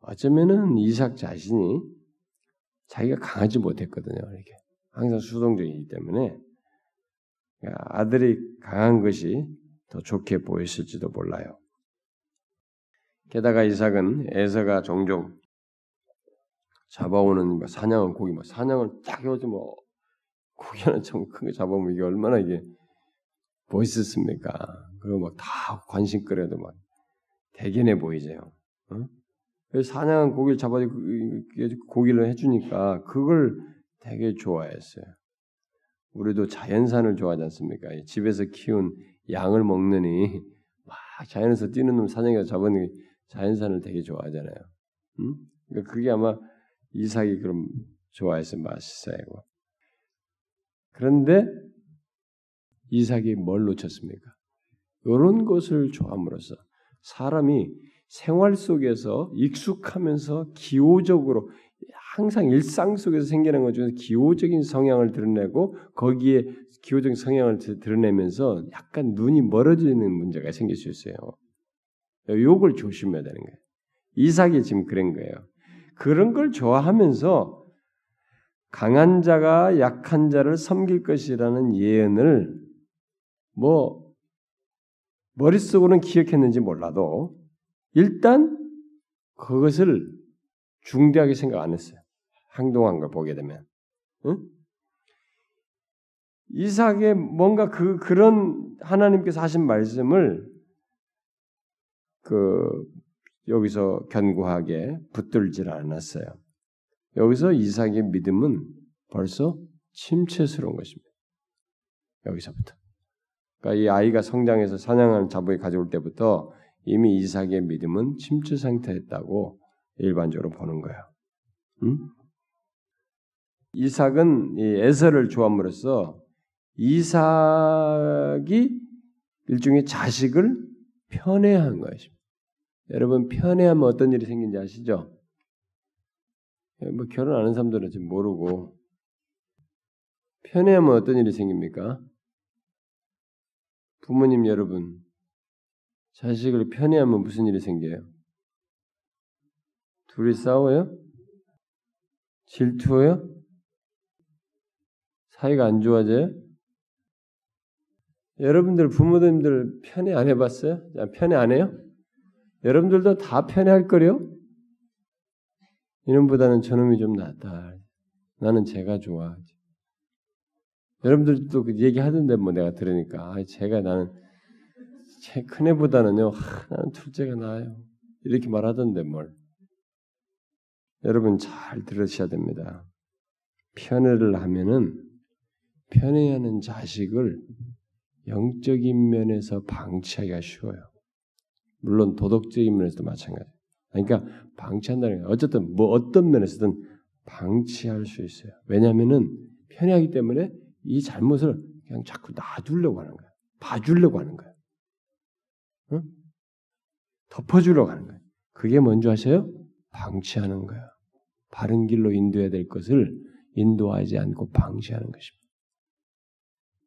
어쩌면은 이삭 자신이 자기가 강하지 못했거든요. 이렇게 항상 수동적이기 때문에 아들이 강한 것이 더 좋게 보였을지도 몰라요. 게다가 이삭은 에서가 종종 잡아오는 사냥한 고기, 막 사냥을 딱 해가지고 뭐 고기 하나 참 크게 잡아오면 이게 얼마나 이게 멋있었습니까? 그리고 막 다 관심 끌어도 막 대견해 보이세요. 응? 그래서 사냥한 고기를 잡아서 고기를 해주니까 그걸 되게 좋아했어요. 우리도 자연산을 좋아하지 않습니까? 집에서 키운 양을 먹느니 막 자연에서 뛰는 놈 사냥해서 잡은 자연산을 되게 좋아하잖아요. 응? 그러니까 그게 아마 이삭이 그럼 좋아해서 맛있어요. 그런데 이삭이 뭘 놓쳤습니까? 이런 것을 좋아함으로써 사람이 생활 속에서 익숙하면서 기호적으로 항상 일상 속에서 생기는 것 중에서 기호적인 성향을 드러내고 거기에 기호적인 성향을 드러내면서 약간 눈이 멀어지는 문제가 생길 수 있어요. 요걸 조심해야 되는 거예요. 이삭이 지금 그런 거예요. 그런 걸 좋아하면서 강한 자가 약한 자를 섬길 것이라는 예언을 뭐 머릿속으로는 기억했는지 몰라도 일단 그것을 중대하게 생각 안 했어요. 행동한 걸 보게 되면. 응? 이삭의 뭔가 그, 그런 하나님께서 하신 말씀을 그, 여기서 견고하게 붙들질 않았어요. 여기서 이삭의 믿음은 벌써 침체스러운 것입니다. 여기서부터. 그러니까 이 아이가 성장해서 사냥하는 자부에 가져올 때부터 이미 이삭의 믿음은 침체 상태였다고 일반적으로 보는 거예요. 응? 이삭은 이 에서를 좋아함으로써 이삭이 일종의 자식을 편애한 것입니다. 여러분 편애하면 어떤 일이 생긴지 아시죠? 뭐 결혼 안 한 사람들은 지금 모르고 편애하면 어떤 일이 생깁니까? 부모님 여러분 자식을 편애하면 무슨 일이 생겨요? 둘이 싸워요? 질투해요? 사이가 안 좋아져요? 여러분들 부모님들 편애 안 해봤어요? 편애 안 해요? 여러분들도 다 편애할 거려? 이놈보다는 저놈이 좀 낫다. 나는 제가 좋아. 여러분들도 그 얘기하던데 뭐 내가 들으니까 아, 제가 나는 제 큰애보다는요 아, 나는 둘째가 나아요 이렇게 말하던데 뭘. 여러분 잘 들으셔야 됩니다. 편애를 하면은 편애하는 자식을 영적인 면에서 방치하기가 쉬워요. 물론 도덕적인 면에서도 마찬가지예요. 그러니까 방치한다는 게 어쨌든 뭐 어떤 면에서든 방치할 수 있어요. 왜냐하면은 편애하기 때문에 이 잘못을 그냥 자꾸 놔두려고 하는 거예요. 봐주려고 하는 거예요. 응? 덮어주려고 하는 거예요. 그게 뭔지 아세요? 방치하는 거예요. 바른 길로 인도해야 될 것을 인도하지 않고 방치하는 것입니다.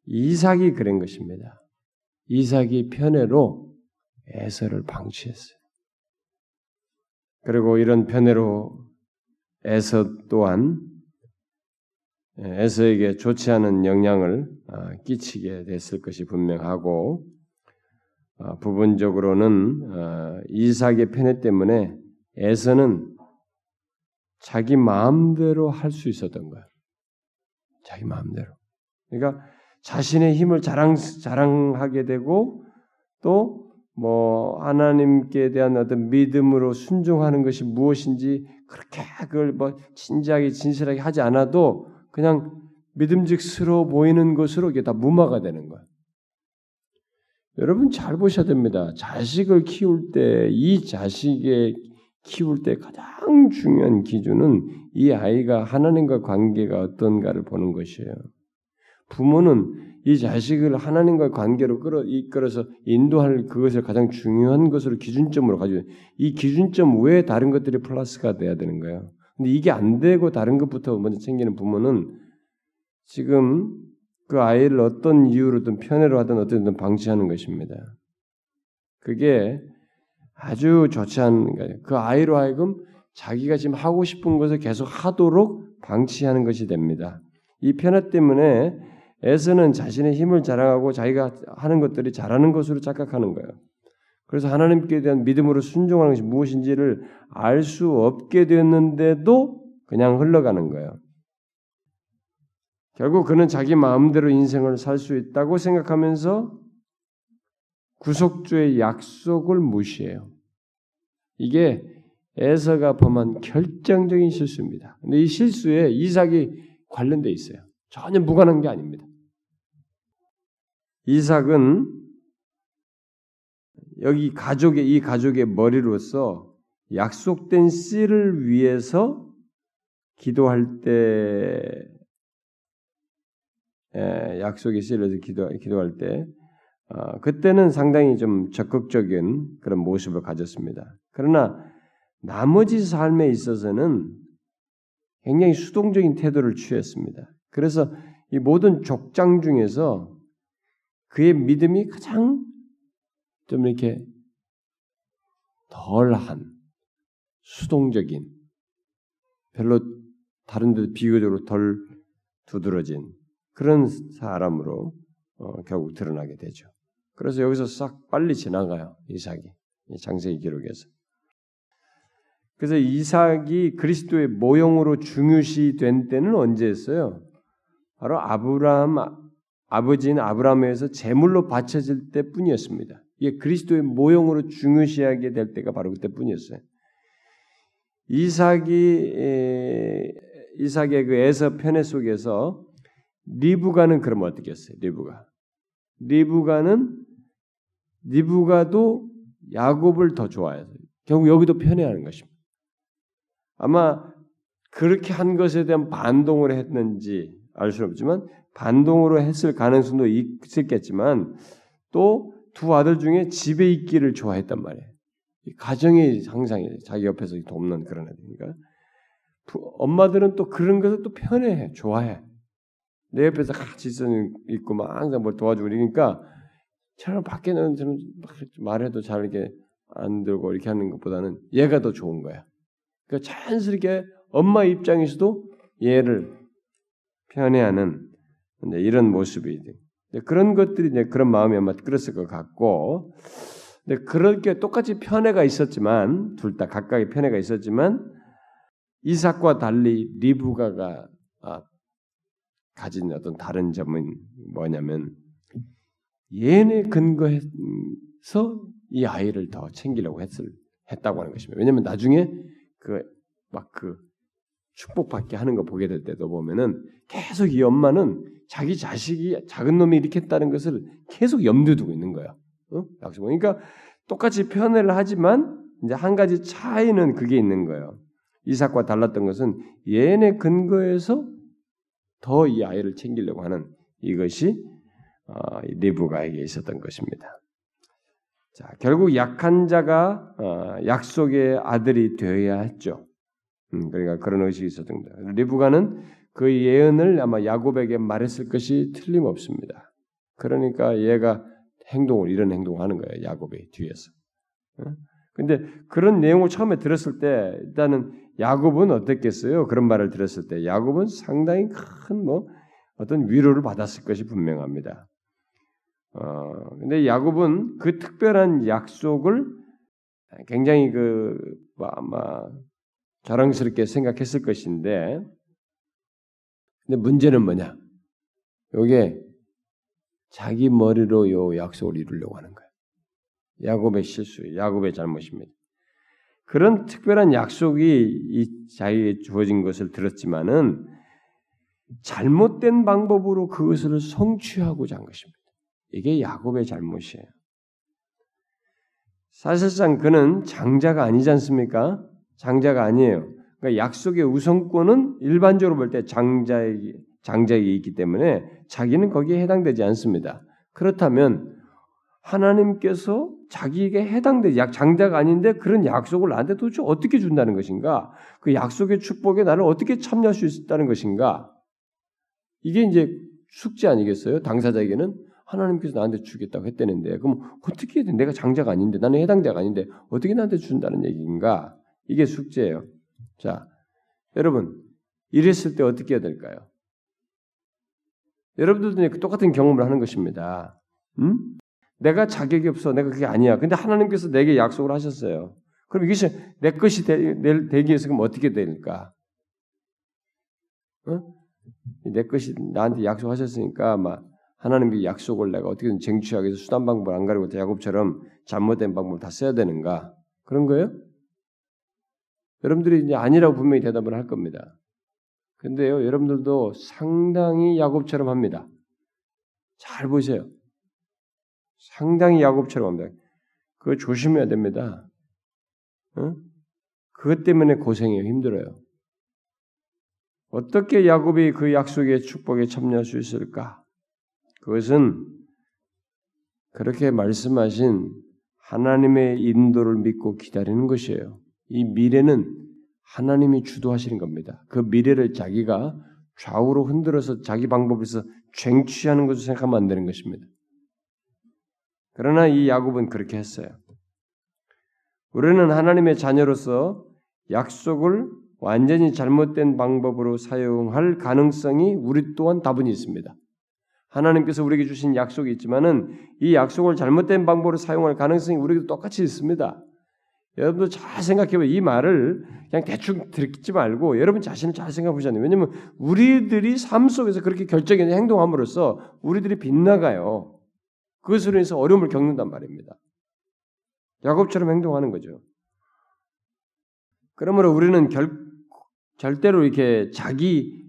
이삭이 그런 것입니다. 이삭이 편애로 에서를 방치했어요. 그리고 이런 편애로 에서 또한 에서에게 좋지 않은 영향을 끼치게 됐을 것이 분명하고 부분적으로는 이삭의 편애 때문에 에서는 자기 마음대로 할 수 있었던 거예요. 자기 마음대로. 그러니까 자신의 힘을 자랑, 자랑하게 되고 또 뭐 하나님께 대한 어떤 믿음으로 순종하는 것이 무엇인지 그렇게 그걸 뭐 진지하게 진실하게 하지 않아도 그냥 믿음직스러워 보이는 것으로 이게 다 무마가 되는 거예요. 여러분 잘 보셔야 됩니다. 자식을 키울 때 이 자식의 키울 때 가장 중요한 기준은 이 아이가 하나님과 관계가 어떤가를 보는 것이에요. 부모는 이 자식을 하나님과 관계로 끌어, 이끌어서 인도할 그것을 가장 중요한 것으로 기준점으로 가지고 이 기준점 외에 다른 것들이 플러스가 돼야 되는 거예요. 근데 이게 안 되고 다른 것부터 먼저 챙기는 부모는 지금 그 아이를 어떤 이유로든 편애로 하든 어떻게든 방치하는 것입니다. 그게 아주 좋지 않은 거예요. 그 아이로 하여금 자기가 지금 하고 싶은 것을 계속 하도록 방치하는 것이 됩니다. 이 편애 때문에 에서는 자신의 힘을 자랑하고 자기가 하는 것들이 잘하는 것으로 착각하는 거예요. 그래서 하나님께 대한 믿음으로 순종하는 것이 무엇인지를 알 수 없게 되었는데도 그냥 흘러가는 거예요. 결국 그는 자기 마음대로 인생을 살 수 있다고 생각하면서 구속주의 약속을 무시해요. 이게 에서가 범한 결정적인 실수입니다. 근데 이 실수에 이삭이 관련돼 있어요. 전혀 무관한 게 아닙니다. 이삭은 여기 가족의 이 가족의 머리로서 약속된 씨를 위해서 기도할 때 에, 약속의 씨를 위해서 기도, 기도할 때 어, 그때는 상당히 좀 적극적인 그런 모습을 가졌습니다. 그러나 나머지 삶에 있어서는 굉장히 수동적인 태도를 취했습니다. 그래서 이 모든 족장 중에서 그의 믿음이 가장 좀 이렇게 덜한 수동적인 별로 다른 데도 비교적으로 덜 두드러진 그런 사람으로 어, 결국 드러나게 되죠. 그래서 여기서 싹 빨리 지나가요. 이삭이. 창세기 기록에서. 그래서 이삭이 그리스도의 모형으로 중요시 된 때는 언제였어요? 바로 아브라함, 아버지인 아브라함에서 제물로 바쳐질 때뿐이었습니다. 이게 그리스도의 모형으로 중요시하게 될 때가 바로 그때뿐이었어요. 이삭이 에, 이삭의 그 에서 편애 속에서 리브가는 그럼 어떻게 했어요? 리브가. 리브가는 리브가도 야곱을 더 좋아해서 결국 여기도 편애하는 것입니다. 아마 그렇게 한 것에 대한 반동을 했는지 알 수는 없지만 반동으로 했을 가능성도 있었겠지만 또 두 아들 중에 집에 있기를 좋아했단 말이에요. 가정이 항상 자기 옆에서 돕는 그런 애들이니까 엄마들은 또 그런 것을 또 편애해, 좋아해. 내 옆에서 같이 있고 막 항상 뭘 도와주고 그러니까 차라리 밖에 나는 저는 말해도 잘 이렇게 안 들고 이렇게 하는 것보다는 얘가 더 좋은 거야. 그러니까 자연스럽게 엄마 입장에서도 얘를 편애하는 이런 모습이 돼. 그런 것들이 이제 그런 마음이 아마 그랬을 것 같고, 근데 그렇게 똑같이 편애가 있었지만 둘 다 각각의 편애가 있었지만 이삭과 달리 리브가가 아, 가진 어떤 다른 점은 뭐냐면 예언에 근거해서 이 아이를 더 챙기려고 했을, 했다고 하는 것입니다. 왜냐하면 나중에 그 막 그 축복받게 하는 거 보게 될 때도 보면은 계속 이 엄마는 자기 자식이 작은 놈이 이렇게 했다는 것을 계속 염두에 두고 있는 거야. 어? 그러니까 똑같이 편애를 하지만 이제 한 가지 차이는 그게 있는 거예요. 이삭과 달랐던 것은 예언의 근거에서 더 이 아이를 챙기려고 하는 이것이 어, 리브가에게 있었던 것입니다. 자, 결국 약한 자가 어, 약속의 아들이 되어야 했죠. 음, 그러니까 그런 의식이 있었던 거예요. 리브가는 그 예언을 아마 야곱에게 말했을 것이 틀림없습니다. 그러니까 얘가 행동을 이런 행동을 하는 거예요. 야곱의 뒤에서. 어? 근데 그런 내용을 처음에 들었을 때 일단은 야곱은 어땠겠어요? 그런 말을 들었을 때 야곱은 상당히 큰 뭐 어떤 위로를 받았을 것이 분명합니다. 어, 근데 야곱은 그 특별한 약속을 굉장히 그 아마 자랑스럽게 생각했을 것인데, 근데 문제는 뭐냐? 이게 자기 머리로 요 약속을 이루려고 하는 거예요. 야곱의 실수, 야곱의 잘못입니다. 그런 특별한 약속이 이 자기에게 주어진 것을 들었지만은 잘못된 방법으로 그것을 성취하고자 한 것입니다. 이게 야곱의 잘못이에요. 사실상 그는 장자가 아니지 않습니까? 장자가 아니에요. 그러니까 약속의 우선권은 일반적으로 볼 때 장자에게, 장자에게 있기 때문에 자기는 거기에 해당되지 않습니다. 그렇다면 하나님께서 자기에게 해당되지, 장자가 아닌데 그런 약속을 나한테 도대체 어떻게 준다는 것인가? 그 약속의 축복에 나를 어떻게 참여할 수 있다는 것인가? 이게 이제 숙제 아니겠어요? 당사자에게는 하나님께서 나한테 주겠다고 했다는데 그럼 어떻게 해야 돼? 내가 장자가 아닌데, 나는 해당자가 아닌데 어떻게 나한테 준다는 얘기인가? 이게 숙제예요. 자, 여러분 이랬을 때 어떻게 해야 될까요? 여러분들도 똑같은 경험을 하는 것입니다. 음? 내가 자격이 없어. 내가 그게 아니야. 근데 하나님께서 내게 약속을 하셨어요. 그럼 이것이 내 것이 되, 되기 위해서 그럼 어떻게 될까? 어? 내 것이 나한테 약속하셨으니까 막 하나님의 약속을 내가 어떻게든 쟁취하기 위해서 수단 방법을 안 가리고 야곱처럼 잘못된 방법을 다 써야 되는가? 그런 거예요? 여러분들이 이제 아니라고 분명히 대답을 할 겁니다. 근데요, 여러분들도 상당히 야곱처럼 합니다. 잘 보세요. 상당히 야곱처럼 합니다. 그거 조심해야 됩니다. 어? 그것 때문에 고생해요. 힘들어요. 어떻게 야곱이 그 약속의 축복에 참여할 수 있을까? 그것은 그렇게 말씀하신 하나님의 인도를 믿고 기다리는 것이에요. 이 미래는 하나님이 주도하시는 겁니다. 그 미래를 자기가 좌우로 흔들어서 자기 방법에서 쟁취하는 것을 생각하면 안 되는 것입니다. 그러나 이 야곱은 그렇게 했어요. 우리는 하나님의 자녀로서 약속을 완전히 잘못된 방법으로 사용할 가능성이 우리 또한 다분히 있습니다. 하나님께서 우리에게 주신 약속이 있지만은 이 약속을 잘못된 방법으로 사용할 가능성이 우리도 똑같이 있습니다. 여러분도 잘 생각해보세요. 이 말을 그냥 대충 듣지 말고 여러분 자신을 잘 생각해보시잖아요. 왜냐하면 우리들이 삶 속에서 그렇게 결정적인 행동함으로써 우리들이 빗나가요. 그것으로 인해서 어려움을 겪는단 말입니다. 야곱처럼 행동하는 거죠. 그러므로 우리는 결, 절대로 이렇게 자기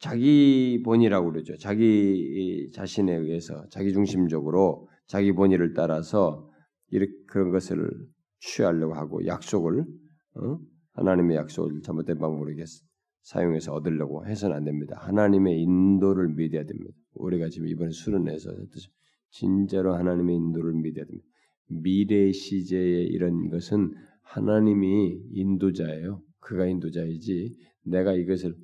자기 본의라고 그러죠. 자기 자신에 의해서 자기 중심적으로 자기 본의를 따라서 이렇게 그런 것을 취하려고 하고 약속을 어? 하나님의 약속을 잘못된 방법으로 사용해서 얻으려고 해서는 안 됩니다. 하나님의 인도를 믿어야 됩니다. 우리가 지금 이번에 수련회에서 했듯이 진짜로 하나님의 인도를 믿어야 됩니다. 미래 시제의 이런 것은 하나님이 인도자예요. 그가 인도자이지 내가 이것을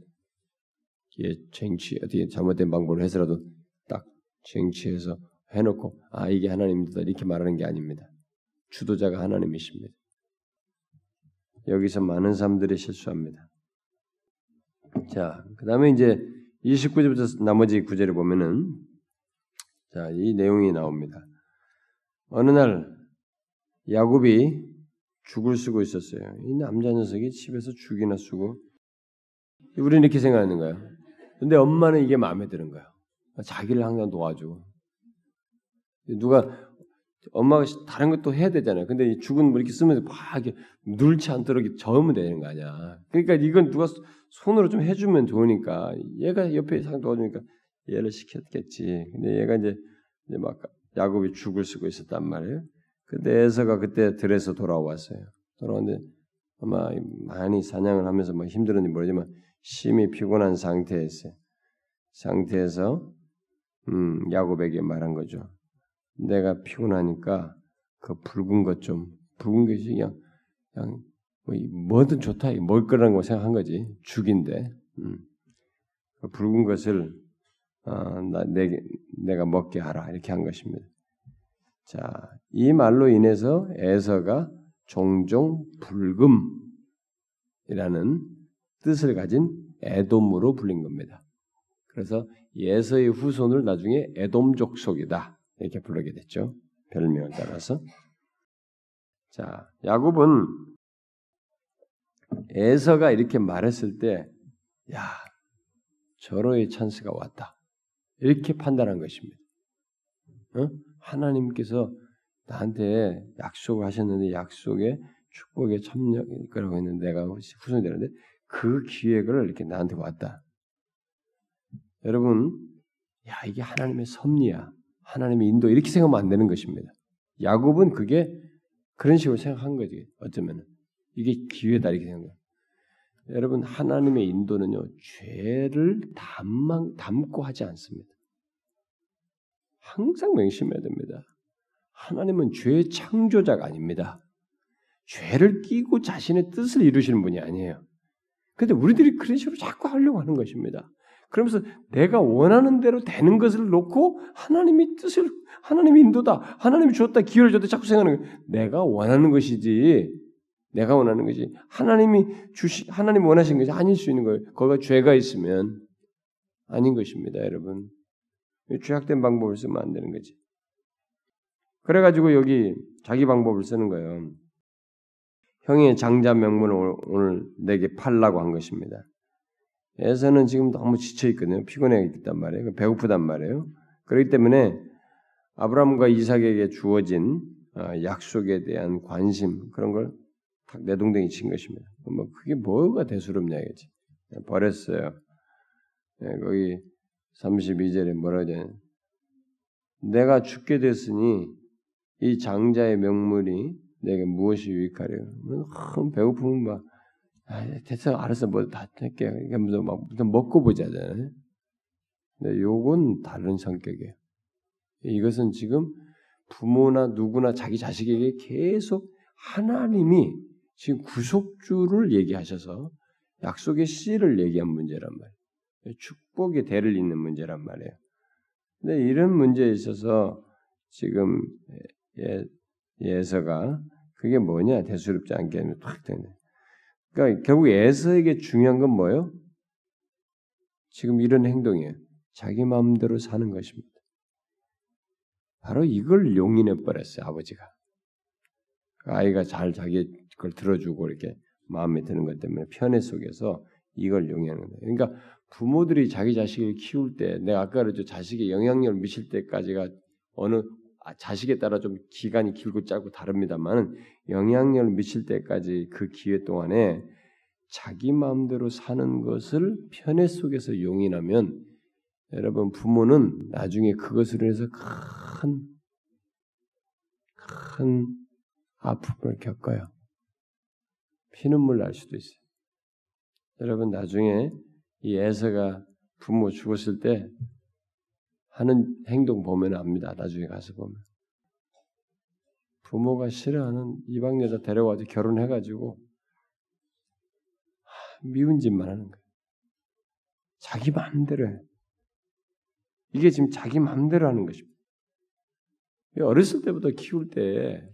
예, 쟁취, 어떻게 잘못된 방법을 해서라도 딱 쟁취해서 해놓고 아 이게 하나님이다 이렇게 말하는 게 아닙니다. 주도자가 하나님이십니다. 여기서 많은 사람들이 실수합니다. 자, 그 다음에 이제 이십구 절부터 나머지 구절을 보면은 자, 이 내용이 나옵니다. 어느 날 야곱이 죽을 쓰고 있었어요. 이 남자 녀석이 집에서 죽이나 쓰고 우리는 이렇게 생각하는 거예요. 근데 엄마는 이게 마음에 드는 거야. 자기를 항상 도와주고. 누가 엄마가 다른 것도 해야 되잖아요. 근데 이 죽은 물 이렇게 쓰면서 막 이렇게 눌지 않도록 저으면 되는 거 아니야. 그러니까 이건 누가 손으로 좀 해주면 좋으니까 얘가 옆에 상 도와주니까 얘를 시켰겠지. 근데 얘가 이제 이제 막 야곱이 죽을 쓰고 있었단 말이에요. 근데 에서가 그때 들에서 돌아왔어요. 돌아왔는데 아마 많이 사냥을 하면서 뭐 힘들었는지 모르지만 심히 피곤한 상태에서 상태에서 음, 야곱에게 말한 거죠. 내가 피곤하니까 그 붉은 것 좀 붉은 것이 그냥, 그냥 뭐든 좋다 먹을 거라는 거 생각한 거지 죽인데 음. 그 붉은 것을 아, 나, 내, 내가 먹게 하라 이렇게 한 것입니다. 자, 이 말로 인해서 에서가 종종 붉음이라는 뜻을 가진 에돔으로 불린 겁니다. 그래서 에서의 후손을 나중에 에돔족 속이다 이렇게 부르게 됐죠. 별명을 따라서. 자, 야곱은 에서가 이렇게 말했을 때, 야, 절호의 찬스가 왔다 이렇게 판단한 것입니다. 어? 하나님께서 나한테 약속을 하셨는데 약속에 축복에 참여할 거라고 했는데 내가 후손이 되는데 그 기회를 이렇게 나한테 왔다. 여러분, 야, 이게 하나님의 섭리야. 하나님의 인도 이렇게 생각하면 안 되는 것입니다. 야곱은 그게 그런 식으로 생각한 거지. 어쩌면 이게 기회다 이렇게 생각해요. 여러분, 하나님의 인도는요 죄를 담망, 담고 하지 않습니다. 항상 명심해야 됩니다. 하나님은 죄의 창조자가 아닙니다. 죄를 끼고 자신의 뜻을 이루시는 분이 아니에요. 그런데 우리들이 그런 식으로 자꾸 하려고 하는 것입니다. 그러면서 내가 원하는 대로 되는 것을 놓고 하나님이 뜻을, 하나님이 인도다, 하나님이 줬다, 기회를 줬다 자꾸 생각하는 거예요. 내가 원하는 것이지, 내가 원하는 것이지, 하나님이 주시, 하나님이 원하신 것이 아닐 수 있는 거예요. 거기가 죄가 있으면 아닌 것입니다, 여러분. 죄악된 방법을 쓰면 안 되는 거지. 그래가지고 여기 자기 방법을 쓰는 거예요. 형의 장자 명분을 오늘 내게 팔라고 한 것입니다. 에서는 지금 너무 지쳐있거든요. 피곤해있단 말이에요. 배고프단 말이에요. 그렇기 때문에 아브라함과 이삭에게 주어진 약속에 대한 관심 그런 걸 탁 내동댕이 친 것입니다. 뭐 그게 뭐가 대수롭냐 이거지. 버렸어요. 거기 삼십이 절에 뭐라 하냐. 내가 죽게 됐으니 이 장자의 명물이 내게 무엇이 유익하려. 배고프면 막 아, 대체 알아서 뭐 다 할게. 그러면서 막 먹고 보자잖아요. 근데 요건 다른 성격이에요. 이것은 지금 부모나 누구나 자기 자식에게 계속 하나님이 지금 구속주를 얘기하셔서 약속의 씨를 얘기한 문제란 말이에요. 축복의 대를 잇는 문제란 말이에요. 근데 이런 문제에 있어서 지금 예, 에서가 그게 뭐냐 대수롭지 않게 하면 탁 되네. 그러니까 결국 에서에게 중요한 건 뭐예요? 지금 이런 행동이에요. 자기 마음대로 사는 것입니다. 바로 이걸 용인해버렸어요. 아버지가. 아이가 잘 자기 걸 들어주고 이렇게 마음에 드는 것 때문에 편애 속에서 이걸 용인하는 거예요. 그러니까 부모들이 자기 자식을 키울 때 내가 아까 그랬죠. 자식이 영향력을 미칠 때까지가 어느 자식에 따라 좀 기간이 길고 짧고 다릅니다만 영향력을 미칠 때까지 그 기회 동안에 자기 마음대로 사는 것을 편애 속에서 용인하면 여러분 부모는 나중에 그것으로 해서 큰, 큰 아픔을 겪어요. 피눈물 날 수도 있어요. 여러분 나중에 이 에서가 부모 죽었을 때 하는 행동 보면 압니다. 나중에 가서 보면. 부모가 싫어하는 이방 여자 데려와서 결혼해가지고 미운 짓만 하는 거예요. 자기 마음대로 해요. 이게 지금 자기 마음대로 하는 것입니다. 어렸을 때부터 키울 때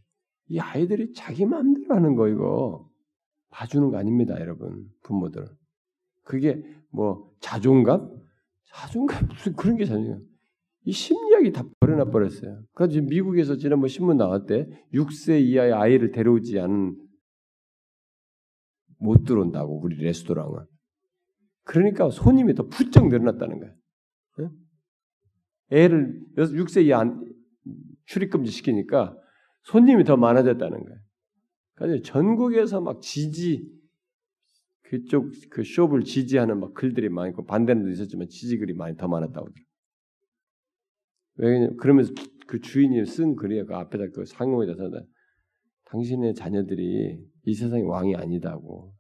이 아이들이 자기 마음대로 하는 거 이거 봐주는 거 아닙니다. 여러분 부모들. 그게 뭐 자존감? 자존감 무슨 그런 게 자존감. 이 심리학이 다 버려놔 버렸어요. 그래서 미국에서 지난번 신문 나왔대. 육 세 이하의 아이를 데려오지 않은 못 들어온다고 우리 레스토랑은. 그러니까 손님이 더 부쩍 늘어났다는 거야. 응? 애를 여섯, 여섯 세 이하 출입금지 시키니까 손님이 더 많아졌다는 거야. 그러니까 전국에서 막 지지, 그쪽 그 쇼를 지지하는 막 글들이 많이 있고 반대는 있었지만 지지글이 많이 더 많았다고. 왜냐면 그러면서 그 주인이 쓴 글이에요. 그 앞에다 그 상호에다 당신의 자녀들이 이 세상의 왕이 아니다고.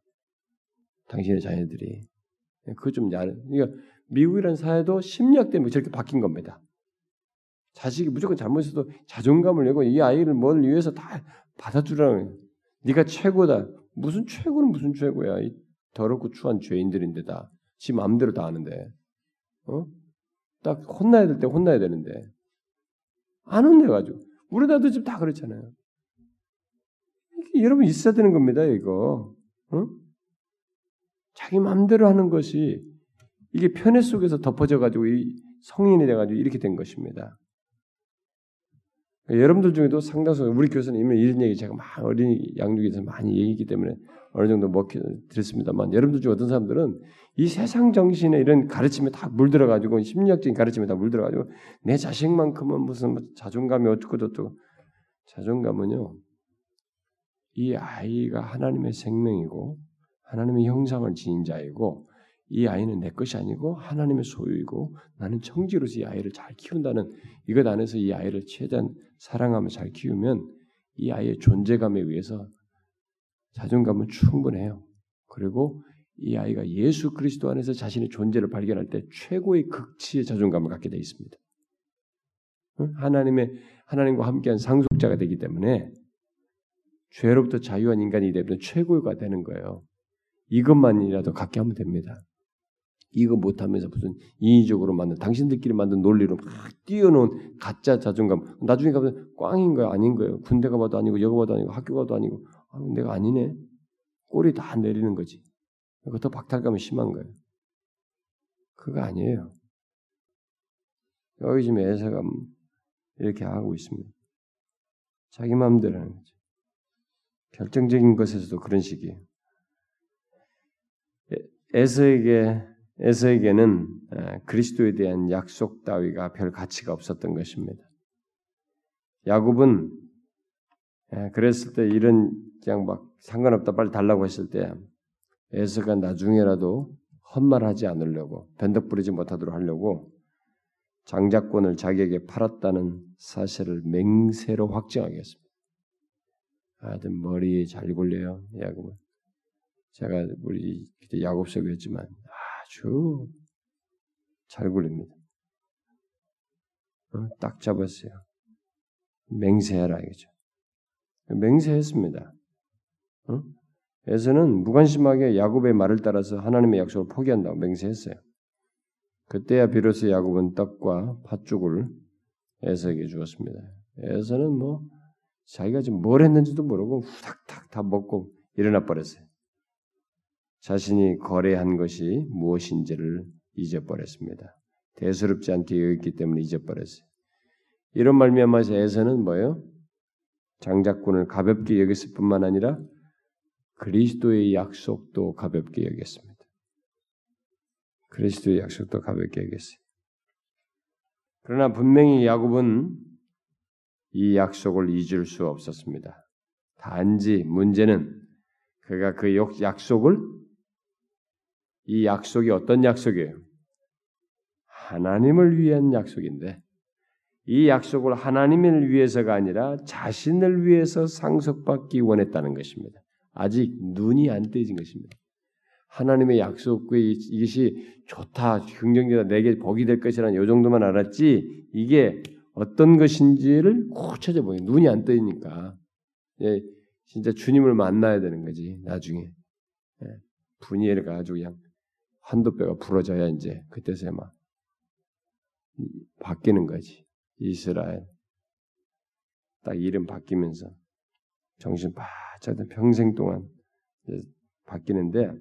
당신의 자녀들이. 그거 좀 야. 그러니까 미국이라는 사회도 심리학 때문에 저렇게 바뀐 겁니다. 자식이 무조건 잘못해도 자존감을 내고 이 아이를 뭘 위해서 다 받아주라는. 네가 최고다. 무슨 최고는 무슨 최고야. 이 더럽고 추한 죄인들인데 다. 지 마음대로 다 하는데. 어? 딱 혼나야 될 때 혼나야 되는데. 안 혼내가지고. 우리나라도 지금 다 그렇잖아요. 이게 여러분 있어야 되는 겁니다. 이거. 응? 자기 마음대로 하는 것이 이게 편애 속에서 덮어져가지고 이 성인이 돼가지고 이렇게 된 것입니다. 그러니까 여러분들 중에도 상당수 우리 교사는 이미 이런 얘기 제가 막 어린이 양육에서 많이 얘기했기 때문에 어느 정도 먹게 드렸습니다만 여러분들 중에 어떤 사람들은 이 세상 정신에 이런 가르침에 다 물들어가지고 심리학적인 가르침에 다 물들어가지고 내 자식만큼은 무슨 자존감이 어떻고 저쩌고 자존감은요 이 아이가 하나님의 생명이고 하나님의 형상을 지닌 자이고 이 아이는 내 것이 아니고 하나님의 소유이고 나는 청지로서 이 아이를 잘 키운다는 이것 안에서 이 아이를 최대한 사랑하며 잘 키우면 이 아이의 존재감에 의해서 자존감은 충분해요. 그리고 이 아이가 예수 그리스도 안에서 자신의 존재를 발견할 때 최고의 극치의 자존감을 갖게 되어 있습니다. 하나님의 하나님과 함께한 상속자가 되기 때문에 죄로부터 자유한 인간이 되면 최고가 되는 거예요. 이것만이라도 갖게 하면 됩니다. 이거 못하면서 무슨 인위적으로 만든 당신들끼리 만든 논리로 막 띄워놓은 가짜 자존감. 나중에 가면 꽝인 거야 아닌 거예요. 군대 가봐도 아니고 여고 가도 아니고 학교 가도 아니고 아, 내가 아니네. 꼴이 다 내리는 거지. 그거 더 박탈감이 심한 거예요. 그거 아니에요. 여기 지금 에서가 이렇게 하고 있습니다. 자기 마음대로 하는 거죠. 결정적인 것에서도 그런 식이에요. 에서에게 에서에게는 그리스도에 대한 약속 따위가 별 가치가 없었던 것입니다. 야곱은 그랬을 때 이런 그냥 막 상관없다 빨리 달라고 했을 때 에서가 나중에라도 헛말하지 않으려고 변덕 부리지 못하도록 하려고 장자권을 자기에게 팔았다는 사실을 맹세로 확증하게 했습니다. 하여튼 머리에 잘 굴려요. 야곱은. 제가 우리 그때 야곱서고 했지만 아주 잘 굴립니다. 어? 딱 잡았어요. 맹세해라 이거죠. 맹세했습니다. 어? 에서는 무관심하게 야곱의 말을 따라서 하나님의 약속을 포기한다고 맹세했어요. 그때야 비로소 야곱은 떡과 팥죽을 에서에게 주었습니다. 에서는 뭐 자기가 지금 뭘 했는지도 모르고 후닥닥 다 먹고 일어나 버렸어요. 자신이 거래한 것이 무엇인지를 잊어버렸습니다. 대수롭지 않게 여겼기 때문에 잊어버렸어요. 이런 말미암아서 에서는 뭐예요? 장자권을 가볍게 여겼을 뿐만 아니라 그리스도의 약속도 가볍게 여겼습니다. 그리스도의 약속도 가볍게 여겼어요. 그러나 분명히 야곱은 이 약속을 잊을 수 없었습니다. 단지 문제는 그가 그 약속을 이 약속이 어떤 약속이에요? 하나님을 위한 약속인데 이 약속을 하나님을 위해서가 아니라 자신을 위해서 상속받기 원했다는 것입니다. 아직 눈이 안 뜨진 것입니다. 하나님의 약속이 이것이 좋다, 긍정적이다, 내게 복이 될 것이라는 요 정도만 알았지 이게 어떤 것인지를 꼭 찾아보니 눈이 안 뜨니까 예, 진짜 주님을 만나야 되는 거지 나중에 예, 분이엘 가지고 그냥 한도뼈가 부러져야 이제 그때서야 막 바뀌는 거지. 이스라엘 딱 이름 바뀌면서 정신 바짝 평생 동안 바뀌는데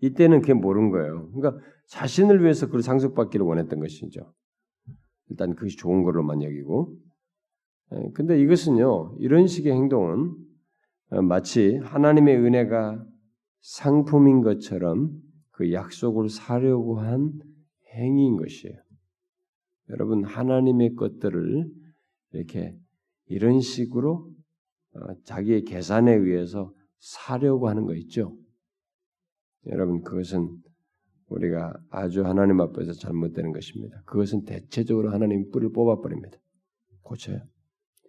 이때는 그게 모른 거예요. 그러니까 자신을 위해서 그걸 상속받기를 원했던 것이죠. 일단 그것이 좋은 걸로만 여기고 근데 이것은요 이런 식의 행동은 마치 하나님의 은혜가 상품인 것처럼 그 약속을 사려고 한 행위인 것이에요. 여러분, 하나님의 것들을 이렇게 이런 식으로 자기의 계산에 의해서 사려고 하는 거 있죠. 여러분, 그것은 우리가 아주 하나님 앞에서 잘못되는 것입니다. 그것은 대체적으로 하나님 뿔을 뽑아버립니다. 고쳐요.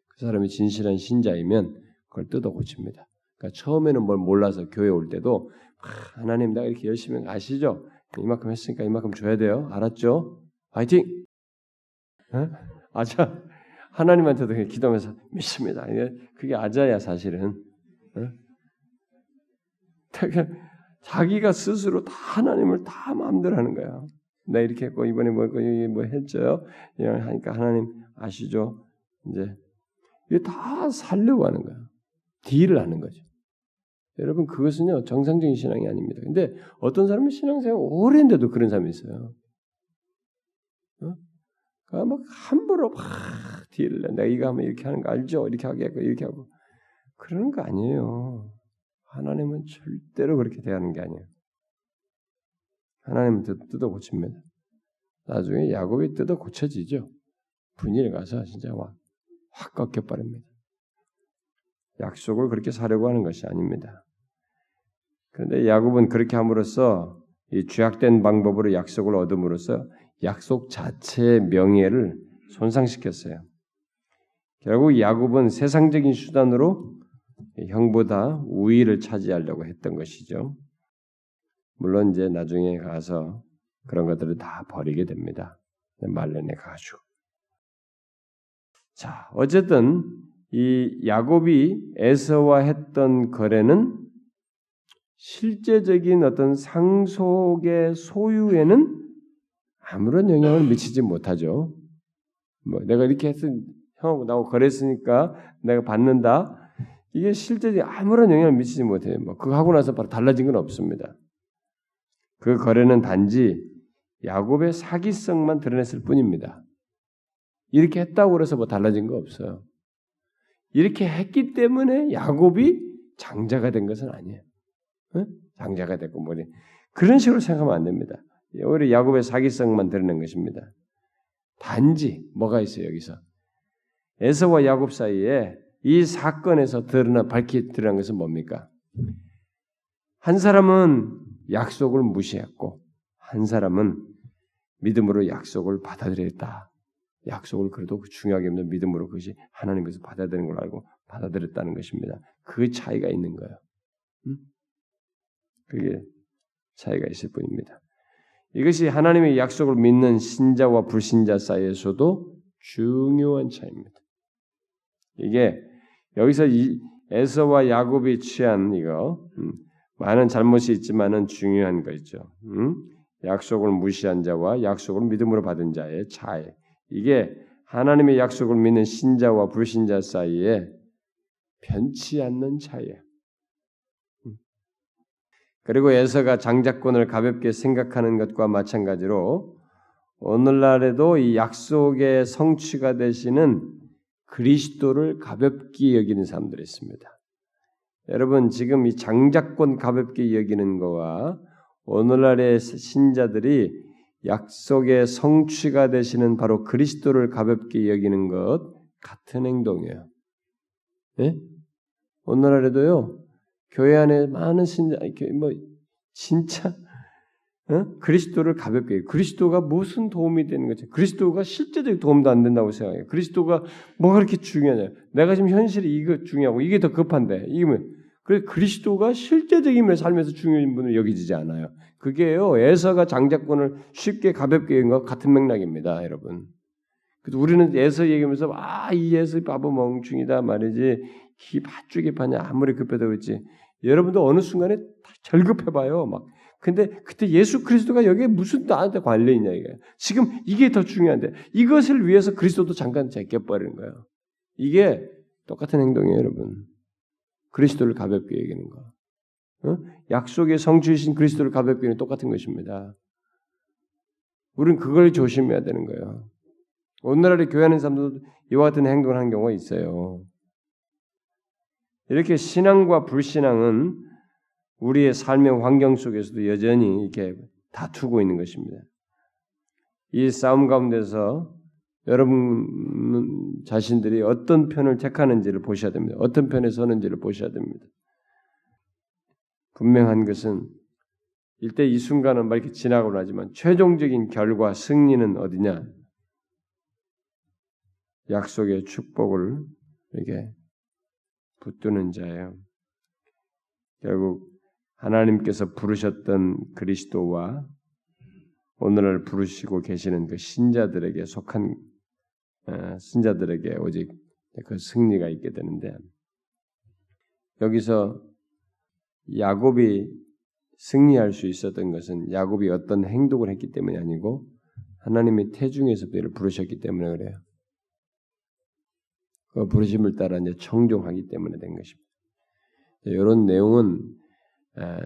그 사람이 진실한 신자이면 그걸 뜯어 고칩니다. 그러니까 처음에는 뭘 몰라서 교회 올 때도 아, 하나님 내가 이렇게 열심히 아시죠? 이만큼 했으니까 이만큼 줘야 돼요. 알았죠? 화이팅! 에? 아자! 하나님한테도 기도하면서 믿습니다. 그게 아자야 사실은. 에? 자기가 스스로 다 하나님을 다 마음대로 하는 거야. 나 이렇게 했고 이번에 뭐, 뭐 했죠? 하니까 하나님 아시죠? 이제 이게 다 살려고 하는 거야. 딜을 하는 거죠. 여러분, 그것은요 정상적인 신앙이 아닙니다. 근데 어떤 사람은 신앙생활 오랜데도 그런 사람이 있어요. 어? 그러니까 막 함부로 막 딜을 해. 내가 이거 하면 이렇게 하는 거 알죠? 이렇게 하겠고 이렇게 하고 그러는 거 아니에요. 하나님은 절대로 그렇게 대하는 게 아니에요. 하나님은 뜯어 고칩니다. 나중에 야곱이 뜯어 고쳐지죠. 분일에 가서 진짜 와. 확 꺾여버립니다. 약속을 그렇게 사려고 하는 것이 아닙니다. 그런데 야곱은 그렇게 함으로써 이 죄악된 방법으로 약속을 얻음으로써 약속 자체의 명예를 손상시켰어요. 결국 야곱은 세상적인 수단으로 형보다 우위를 차지하려고 했던 것이죠. 물론 이제 나중에 가서 그런 것들을 다 버리게 됩니다. 말년에 가지고. 자, 어쨌든 이 야곱이 에서와 했던 거래는 실제적인 어떤 상속의 소유에는 아무런 영향을 미치지 못하죠. 뭐 내가 이렇게 해서 형하고 나하고 거래했으니까 내가 받는다. 이게 실제적인 아무런 영향을 미치지 못해요. 뭐 그거 하고 나서 바로 달라진 건 없습니다. 그 거래는 단지 야곱의 사기성만 드러냈을 뿐입니다. 이렇게 했다고 그래서 뭐 달라진 거 없어요. 이렇게 했기 때문에 야곱이 장자가 된 것은 아니에요. 응? 장자가 됐고 뭐니 그런 식으로 생각하면 안 됩니다. 오히려 야곱의 사기성만 드러낸 것입니다. 단지 뭐가 있어요 여기서? 에서와 야곱 사이에 이 사건에서 드러나 밝히 드러난 것은 뭡니까? 한 사람은 약속을 무시했고 한 사람은 믿음으로 약속을 받아들였다. 약속을 그래도 중요하게 믿는 믿음으로 그것이 하나님께서 받아들이는 걸 알고 받아들였다는 것입니다. 그 차이가 있는 거예요. 음? 그게 차이가 있을 뿐입니다. 이것이 하나님의 약속을 믿는 신자와 불신자 사이에서도 중요한 차이입니다. 이게 여기서 이 에서와 야곱이 취한 이거 음, 많은 잘못이 있지만은 중요한 거 있죠. 음? 약속을 무시한 자와 약속을 믿음으로 받은 자의 차이. 이게 하나님의 약속을 믿는 신자와 불신자 사이에 변치 않는 차이예요. 그리고 에서가 장자권을 가볍게 생각하는 것과 마찬가지로 오늘날에도 이 약속의 성취가 되시는 그리스도를 가볍게 여기는 사람들이 있습니다. 여러분, 지금 이 장자권 가볍게 여기는 거와 오늘날의 신자들이 약속의 성취가 되시는 바로 그리스도를 가볍게 여기는 것 같은 행동이에요. 예? 오늘날에도요 교회 안에 많은 신자, 뭐 진짜 어? 그리스도를 가볍게 그리스도가 무슨 도움이 되는 거지? 그리스도가 실제적인 도움도 안 된다고 생각해요. 그리스도가 뭐가 그렇게 중요하냐? 내가 지금 현실이 이거 중요하고 이게 더 급한데 이게 뭐? 그래서 그리스도가 실제적인 삶에서 중요한 분을 여기지지 않아요. 그게요, 에서가 장자권을 쉽게 가볍게 여긴 것 같은 맥락입니다, 여러분. 그래서 우리는 에서 얘기하면서, 아, 이 에서 바보 멍충이다 말이지. 기 팥죽이 파냐, 아무리 급해도 그렇지. 여러분도 어느 순간에 다 절급해봐요, 막. 근데 그때 예수 그리스도가 여기에 무슨 나한테 관련이 있냐, 이게. 지금 이게 더 중요한데. 이것을 위해서 그리스도도 잠깐 제껴버리는 거예요. 이게 똑같은 행동이에요, 여러분. 그리스도를 가볍게 여기는 거. 어? 약속의 성취이신 그리스도를 가볍게 여기는 똑같은 것입니다. 우린 그걸 조심해야 되는 거예요. 오늘날에 교회하는 사람들도 이와 같은 행동을 하는 경우가 있어요. 이렇게 신앙과 불신앙은 우리의 삶의 환경 속에서도 여전히 이렇게 다투고 있는 것입니다. 이 싸움 가운데서 여러분 자신들이 어떤 편을 택하는지를 보셔야 됩니다. 어떤 편에 서는지를 보셔야 됩니다. 분명한 것은 일대 이 순간은 막 이렇게 지나고 나지만 최종적인 결과 승리는 어디냐? 약속의 축복을 이렇게 붙드는 자예요. 결국 하나님께서 부르셨던 그리스도와 오늘날 부르시고 계시는 그 신자들에게 속한 신자들에게 오직 그 승리가 있게 되는데, 여기서 야곱이 승리할 수 있었던 것은 야곱이 어떤 행동을 했기 때문이 아니고 하나님의 태중에서 그를 부르셨기 때문에 그래요. 그 부르심을 따라 이제 청종하기 때문에 된 것입니다. 이런 내용은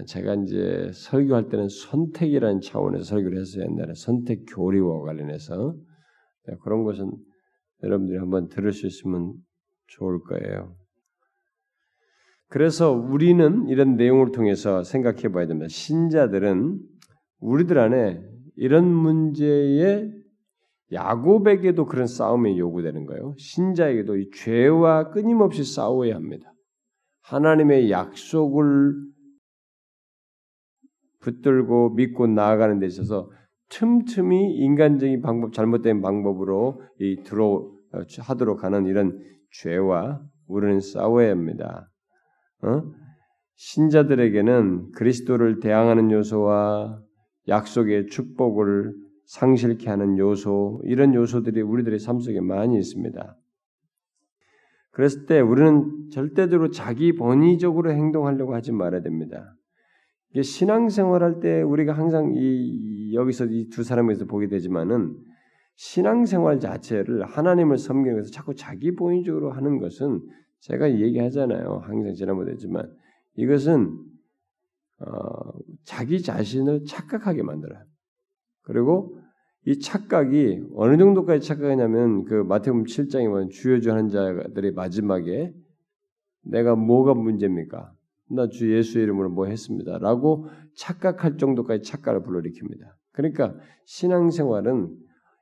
제가 이제 설교할 때는 선택이라는 차원에서 설교를 했어요. 옛날에 선택 교리와 관련해서 그런 것은 여러분들이 한번 들을 수 있으면 좋을 거예요. 그래서 우리는 이런 내용을 통해서 생각해 봐야 됩니다. 신자들은 우리들 안에 이런 문제에 야곱에게도 그런 싸움이 요구되는 거예요. 신자에게도 이 죄와 끊임없이 싸워야 합니다. 하나님의 약속을 붙들고 믿고 나아가는 데 있어서 틈틈이 인간적인 방법, 잘못된 방법으로 이 들어 하도록 하는 이런 죄와 우리는 싸워야 합니다. 어? 신자들에게는 그리스도를 대항하는 요소와 약속의 축복을 상실케 하는 요소, 이런 요소들이 우리들의 삶 속에 많이 있습니다. 그랬을 때 우리는 절대적으로 자기 본의적으로 행동하려고 하지 말아야 됩니다. 신앙생활할 때 우리가 항상 이 여기서 이 두 사람에서 보게 되지만은 신앙생활 자체를 하나님을 섬기는 것에서 자꾸 자기 본의적으로 하는 것은, 제가 얘기하잖아요. 항상 지난번에 했지만 이것은 어, 자기 자신을 착각하게 만들어요. 그리고 이 착각이 어느 정도까지 착각이냐면 그 마태복음 칠 장에 보면 주여주 하는 자들의 마지막에 내가 뭐가 문제입니까? 나 주 예수의 이름으로 뭐 했습니다. 라고 착각할 정도까지 착각을 불러일으킵니다. 그러니까 신앙생활은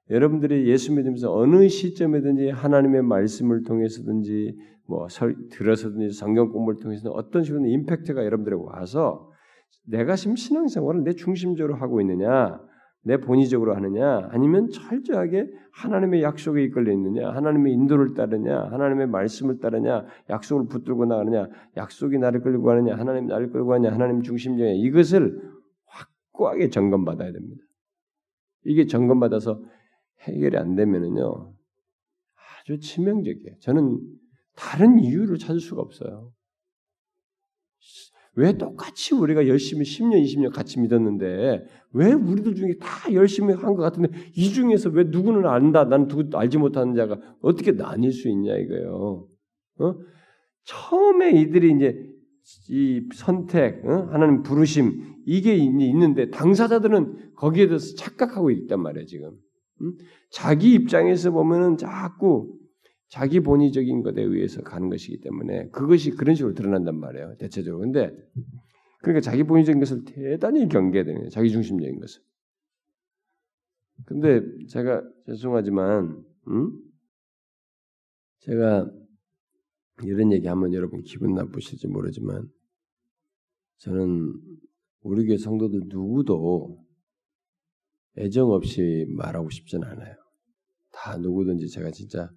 여러분들이 예수 믿으면서 어느 시점이든지 하나님의 말씀을 통해서든지 뭐 설, 들어서든지 성경 공부를 통해서든지 어떤 식으로 임팩트가 여러분들에게 와서 내가 지금 신앙생활을 내 중심적으로 하고 있느냐, 내 본의적으로 하느냐, 아니면 철저하게 하나님의 약속에 이끌려 있느냐, 하나님의 인도를 따르냐, 하나님의 말씀을 따르냐, 약속을 붙들고 나가느냐, 약속이 나를 끌고 가느냐, 하나님 나를 끌고 가느냐, 하나님 중심적이냐, 이것을 확고하게 점검받아야 됩니다. 이게 점검받아서 해결이 안 되면은요, 아주 치명적이에요. 저는 다른 이유를 찾을 수가 없어요. 왜 똑같이 우리가 열심히 십 년, 이십 년 같이 믿었는데 왜 우리들 중에 다 열심히 한 것 같은데 이 중에서 왜 누구는 안다, 나는 누구 알지 못하는 자가 어떻게 나뉠 수 있냐 이거예요. 어? 처음에 이들이 이제 이 선택, 어? 하나님 부르심 이게 있는데 당사자들은 거기에 대해서 착각하고 있단 말이에요 지금. 음? 자기 입장에서 보면은 자꾸 자기 본의적인 것에 의해서 가는 것이기 때문에 그것이 그런 식으로 드러난단 말이에요. 대체적으로. 근데 그러니까 자기 본의적인 것을 대단히 경계해야 됩니다. 자기 중심적인 것을. 근데 제가 죄송하지만 음? 제가 이런 얘기하면 여러분 기분 나쁘실지 모르지만 저는 우리 교회 성도들 누구도 애정 없이 말하고 싶진 않아요. 다 누구든지 제가 진짜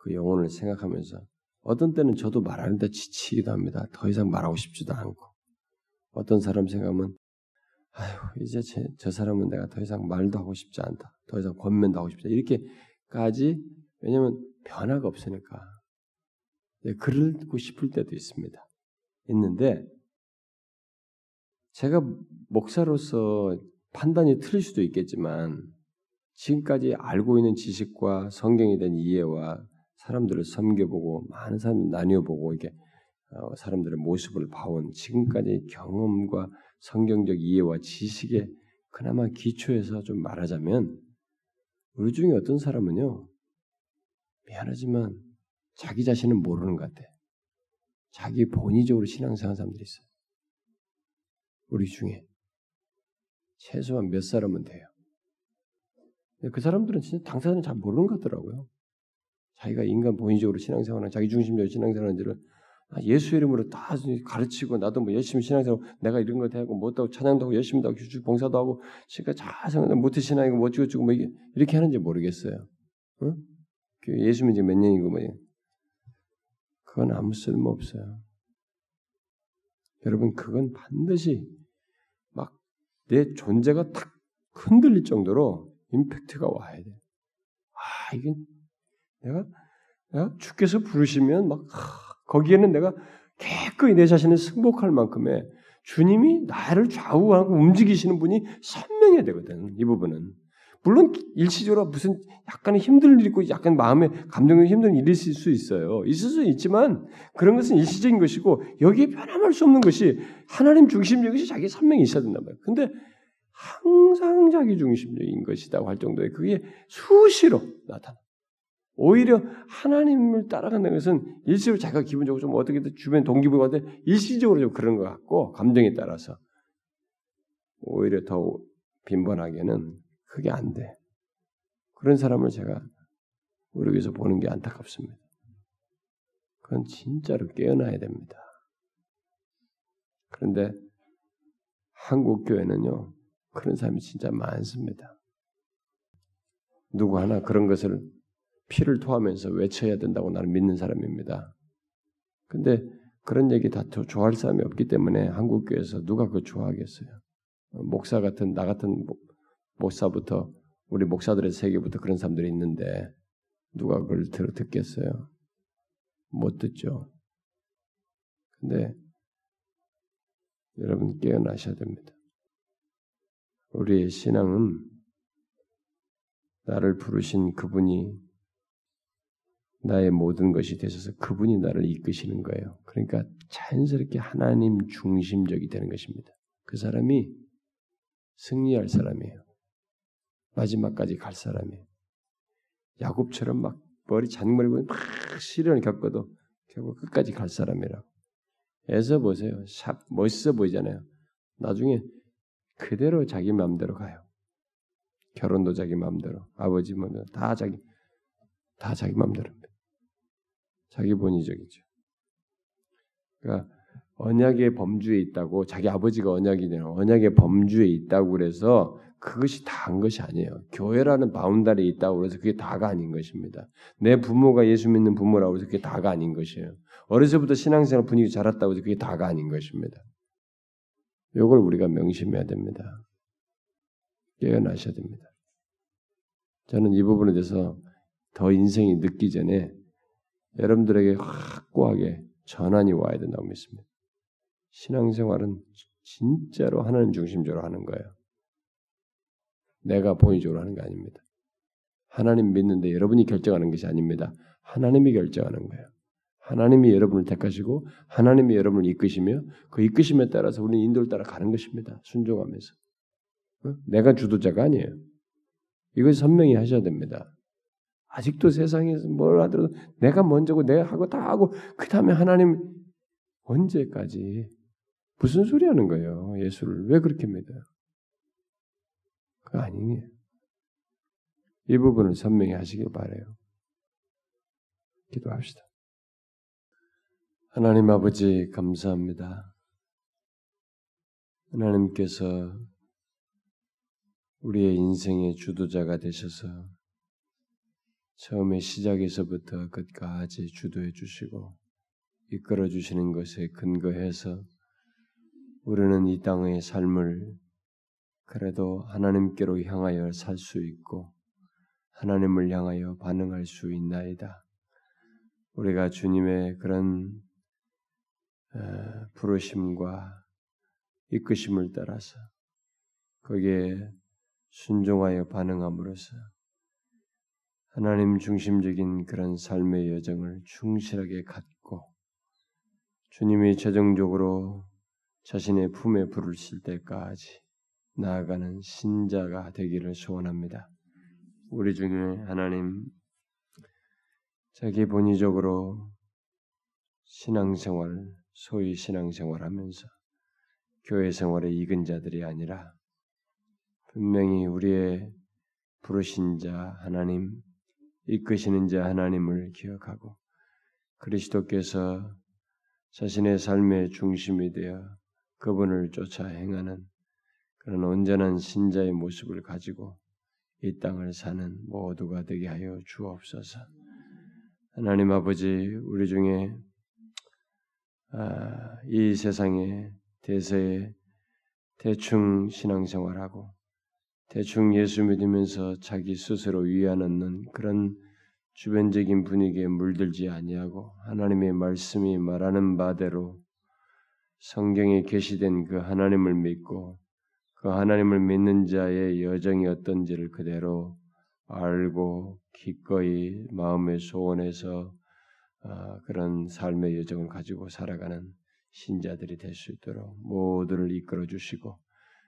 그 영혼을 생각하면서 어떤 때는 저도 말하는데 지치기도 합니다. 더 이상 말하고 싶지도 않고 어떤 사람 생각하면 아휴 이제 제, 저 사람은 내가 더 이상 말도 하고 싶지 않다. 더 이상 권면도 하고 싶지 않다. 이렇게까지 왜냐하면 변화가 없으니까 네, 그러고 싶을 때도 있습니다. 있는데 제가 목사로서 판단이 틀릴 수도 있겠지만 지금까지 알고 있는 지식과 성경에 대한 이해와 사람들을 섬겨보고 많은 사람들 나뉘어보고 이게 어, 사람들의 모습을 봐온 지금까지 경험과 성경적 이해와 지식의 그나마 기초에서 좀 말하자면 우리 중에 어떤 사람은요 미안하지만 자기 자신은 모르는 것 같아. 자기 본의적으로 신앙생활 사람들이 있어요. 우리 중에. 최소한 몇 사람은 돼요. 근데 그 사람들은 진짜 당사자는 잘 모르는 것 같더라고요. 자기가 인간 본의적으로 신앙생활하는, 자기중심적으로 신앙생활하는지를 예수 이름으로 다 가르치고, 나도 뭐 열심히 신앙생활하고, 내가 이런 거 대하고, 못하고, 찬양도 하고, 열심히 하고, 봉사도 하고, 그러니까 자생활 못해 신앙이고, 뭐 어쩌고저쩌고, 뭐 이게, 이렇게 하는지 모르겠어요. 응? 예수 믿은 지 몇 년이고, 뭐. 그건 아무 쓸모 없어요. 여러분, 그건 반드시 막 내 존재가 탁 흔들릴 정도로 임팩트가 와야 돼요. 아, 이게 내가, 내가 주께서 부르시면 막, 하, 거기에는 내가 깨끗이 내 자신을 승복할 만큼의 주님이 나를 좌우하고 움직이시는 분이 선명해야 되거든, 이 부분은. 물론 일시적으로 무슨 약간의 힘든 일이 있고 약간 마음의 감정이 힘든 일일 수 있어요. 있을 수 있지만 그런 것은 일시적인 것이고 여기에 변함할 수 없는 것이 하나님 중심적인 것이 자기 선명이 있어야 된단 말이에요. 근데 항상 자기 중심적인 것이다고 할 정도에 그게 수시로 나타나요. 오히려 하나님을 따라간다는 것은 일시적으로 자기가 기분적으로 좀 어떻게든 주변 동기부여가 돼 일시적으로 좀 그런 것 같고 감정에 따라서 오히려 더 빈번하게는 그게 안 돼. 그런 사람을 제가 우리 교회에서 보는 게 안타깝습니다. 그건 진짜로 깨어나야 됩니다. 그런데 한국 교회는요, 그런 사람이 진짜 많습니다. 누구 하나 그런 것을 피를 토하면서 외쳐야 된다고 나는 믿는 사람입니다. 근데 그런 얘기 다 좋아할 사람이 없기 때문에 한국교회에서 누가 그걸 좋아하겠어요? 목사 같은, 나 같은 목사부터, 우리 목사들의 세계부터 그런 사람들이 있는데 누가 그걸 듣겠어요? 못 듣죠. 근데 여러분 깨어나셔야 됩니다. 우리의 신앙은 나를 부르신 그분이 나의 모든 것이 되셔서 그분이 나를 이끄시는 거예요. 그러니까 자연스럽게 하나님 중심적이 되는 것입니다. 그 사람이 승리할 사람이에요. 마지막까지 갈 사람이에요. 야곱처럼 막 머리 잔머리고 막 시련을 겪어도 결국 끝까지 갈 사람이라고. 에서 보세요. 샵 멋있어 보이잖아요. 나중에 그대로 자기 마음대로 가요. 결혼도 자기 마음대로, 아버지 뭐든 다 자기 다 자기 마음대로입니다. 자기 본의적이죠. 그러니까 언약의 범주에 있다고 자기 아버지가 언약이냐 언약의 범주에 있다고 그래서 그것이 다한 것이 아니에요. 교회라는 바운다리에 있다고 그래서 그게 다가 아닌 것입니다. 내 부모가 예수 믿는 부모라고 해서 그게 다가 아닌 것이에요. 어려서부터 신앙생활 분위기 자랐다고 해서 그게 다가 아닌 것입니다. 이걸 우리가 명심해야 됩니다. 깨어나셔야 됩니다. 저는 이 부분에 대해서 더 인생이 늦기 전에 여러분들에게 확고하게 전환이 와야 된다고 믿습니다. 신앙생활은 진짜로 하나님 중심적으로 하는 거예요. 내가 본의적으로 하는 게 아닙니다. 하나님 믿는데 여러분이 결정하는 것이 아닙니다. 하나님이 결정하는 거예요. 하나님이 여러분을 택하시고 하나님이 여러분을 이끄시며 그 이끄심에 따라서 우리는 인도를 따라 가는 것입니다. 순종하면서. 어? 내가 주도자가 아니에요. 이걸 선명히 하셔야 됩니다. 아직도 세상에서 뭘 하더라도 내가 먼저고 내가 하고 다 하고 그 다음에 하나님 언제까지 무슨 소리 하는 거예요? 예수를 왜 그렇게 믿어요? 그거 아니에요. 이 부분을 선명히 하시길 바라요. 기도합시다. 하나님 아버지 감사합니다. 하나님께서 우리의 인생의 주도자가 되셔서 처음에 시작에서부터 끝까지 주도해 주시고 이끌어 주시는 것에 근거해서 우리는 이 땅의 삶을 그래도 하나님께로 향하여 살 수 있고 하나님을 향하여 반응할 수 있나이다. 우리가 주님의 그런 부르심과 이끄심을 따라서 거기에 순종하여 반응함으로써 하나님 중심적인 그런 삶의 여정을 충실하게 갖고 주님이 최종적으로 자신의 품에 부르실 때까지 나아가는 신자가 되기를 소원합니다. 우리 중에 하나님 자기 본의적으로 신앙생활, 소위 신앙생활하면서 교회 생활에 익은 자들이 아니라 분명히 우리의 부르신 자 하나님, 이끄시는 자 하나님을 기억하고 그리스도께서 자신의 삶의 중심이 되어 그분을 쫓아 행하는 그런 온전한 신자의 모습을 가지고 이 땅을 사는 모두가 되게 하여 주옵소서. 하나님 아버지, 우리 중에 아, 이 세상의 대세에 대충 신앙생활하고 대충 예수 믿으면서 자기 스스로 위안하는 그런 주변적인 분위기에 물들지 아니하고 하나님의 말씀이 말하는 바대로 성경에 계시된 그 하나님을 믿고 그 하나님을 믿는 자의 여정이 어떤지를 그대로 알고 기꺼이 마음의 소원에서 그런 삶의 여정을 가지고 살아가는 신자들이 될 수 있도록 모두를 이끌어 주시고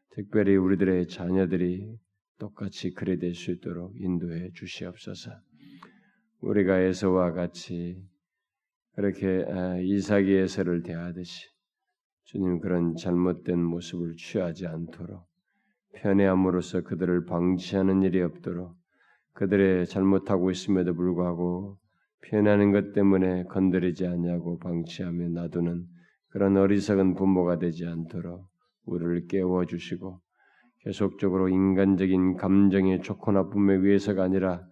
특별히 우리들의 자녀들이 똑같이 그래 될 수 있도록 인도해 주시옵소서. 우리가 에서와 같이 그렇게 이삭이 에서를 대하듯이 주님 그런 잘못된 모습을 취하지 않도록 편애함으로써 그들을 방치하는 일이 없도록 그들의 잘못하고 있음에도 불구하고 편애하는 것 때문에 건드리지 않냐고 방치하며 놔두는 그런 어리석은 부모가 되지 않도록 우리를 깨워주시고 계속적으로 인간적인 감정의 좋고 나쁨에 의해서가 아니라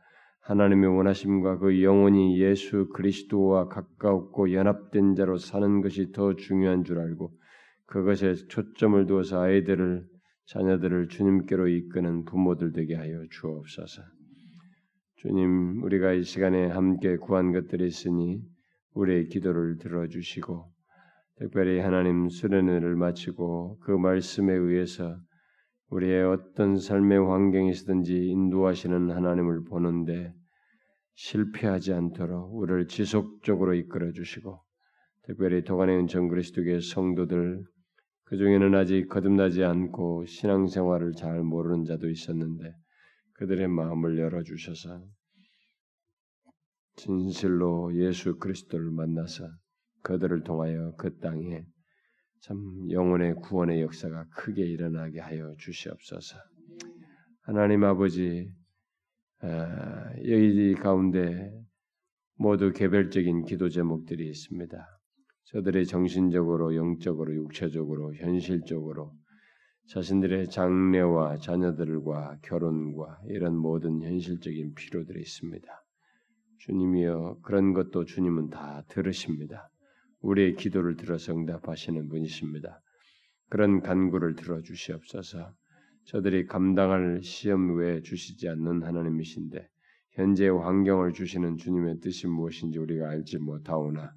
하나님의 원하심과 그 영혼이 예수 그리스도와 가까웠고 연합된 자로 사는 것이 더 중요한 줄 알고 그것에 초점을 두어서 아이들을, 자녀들을 주님께로 이끄는 부모들 되게 하여 주옵소서. 주님, 우리가 이 시간에 함께 구한 것들이 있으니 우리의 기도를 들어주시고 특별히 하나님 수련회를 마치고 그 말씀에 의해서 우리의 어떤 삶의 환경에서든지 인도하시는 하나님을 보는데 실패하지 않도록 우리를 지속적으로 이끌어주시고 특별히 도간의 은총 그리스도의 성도들 그 중에는 아직 거듭나지 않고 신앙생활을 잘 모르는 자도 있었는데 그들의 마음을 열어주셔서 진실로 예수 그리스도를 만나서 그들을 통하여 그 땅에 참 영혼의 구원의 역사가 크게 일어나게 하여 주시옵소서. 하나님 아버지, 아, 여기 가운데 모두 개별적인 기도 제목들이 있습니다. 저들의 정신적으로, 영적으로, 육체적으로, 현실적으로 자신들의 장래와 자녀들과 결혼과 이런 모든 현실적인 필요들이 있습니다. 주님이여, 그런 것도 주님은 다 들으십니다. 우리의 기도를 들어서 응답하시는 분이십니다. 그런 간구를 들어주시옵소서. 저들이 감당할 시험 외에 주시지 않는 하나님이신데 현재의 환경을 주시는 주님의 뜻이 무엇인지 우리가 알지 못하오나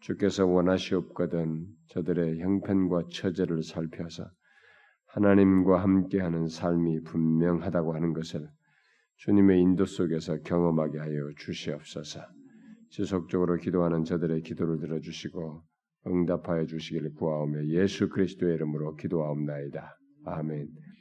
주께서 원하시옵거든 저들의 형편과 처지를 살펴서 하나님과 함께하는 삶이 분명하다고 하는 것을 주님의 인도 속에서 경험하게 하여 주시옵소서. 지속적으로 기도하는 저들의 기도를 들어주시고 응답하여 주시기를 구하오며 예수 그리스도의 이름으로 기도하옵나이다. 아멘.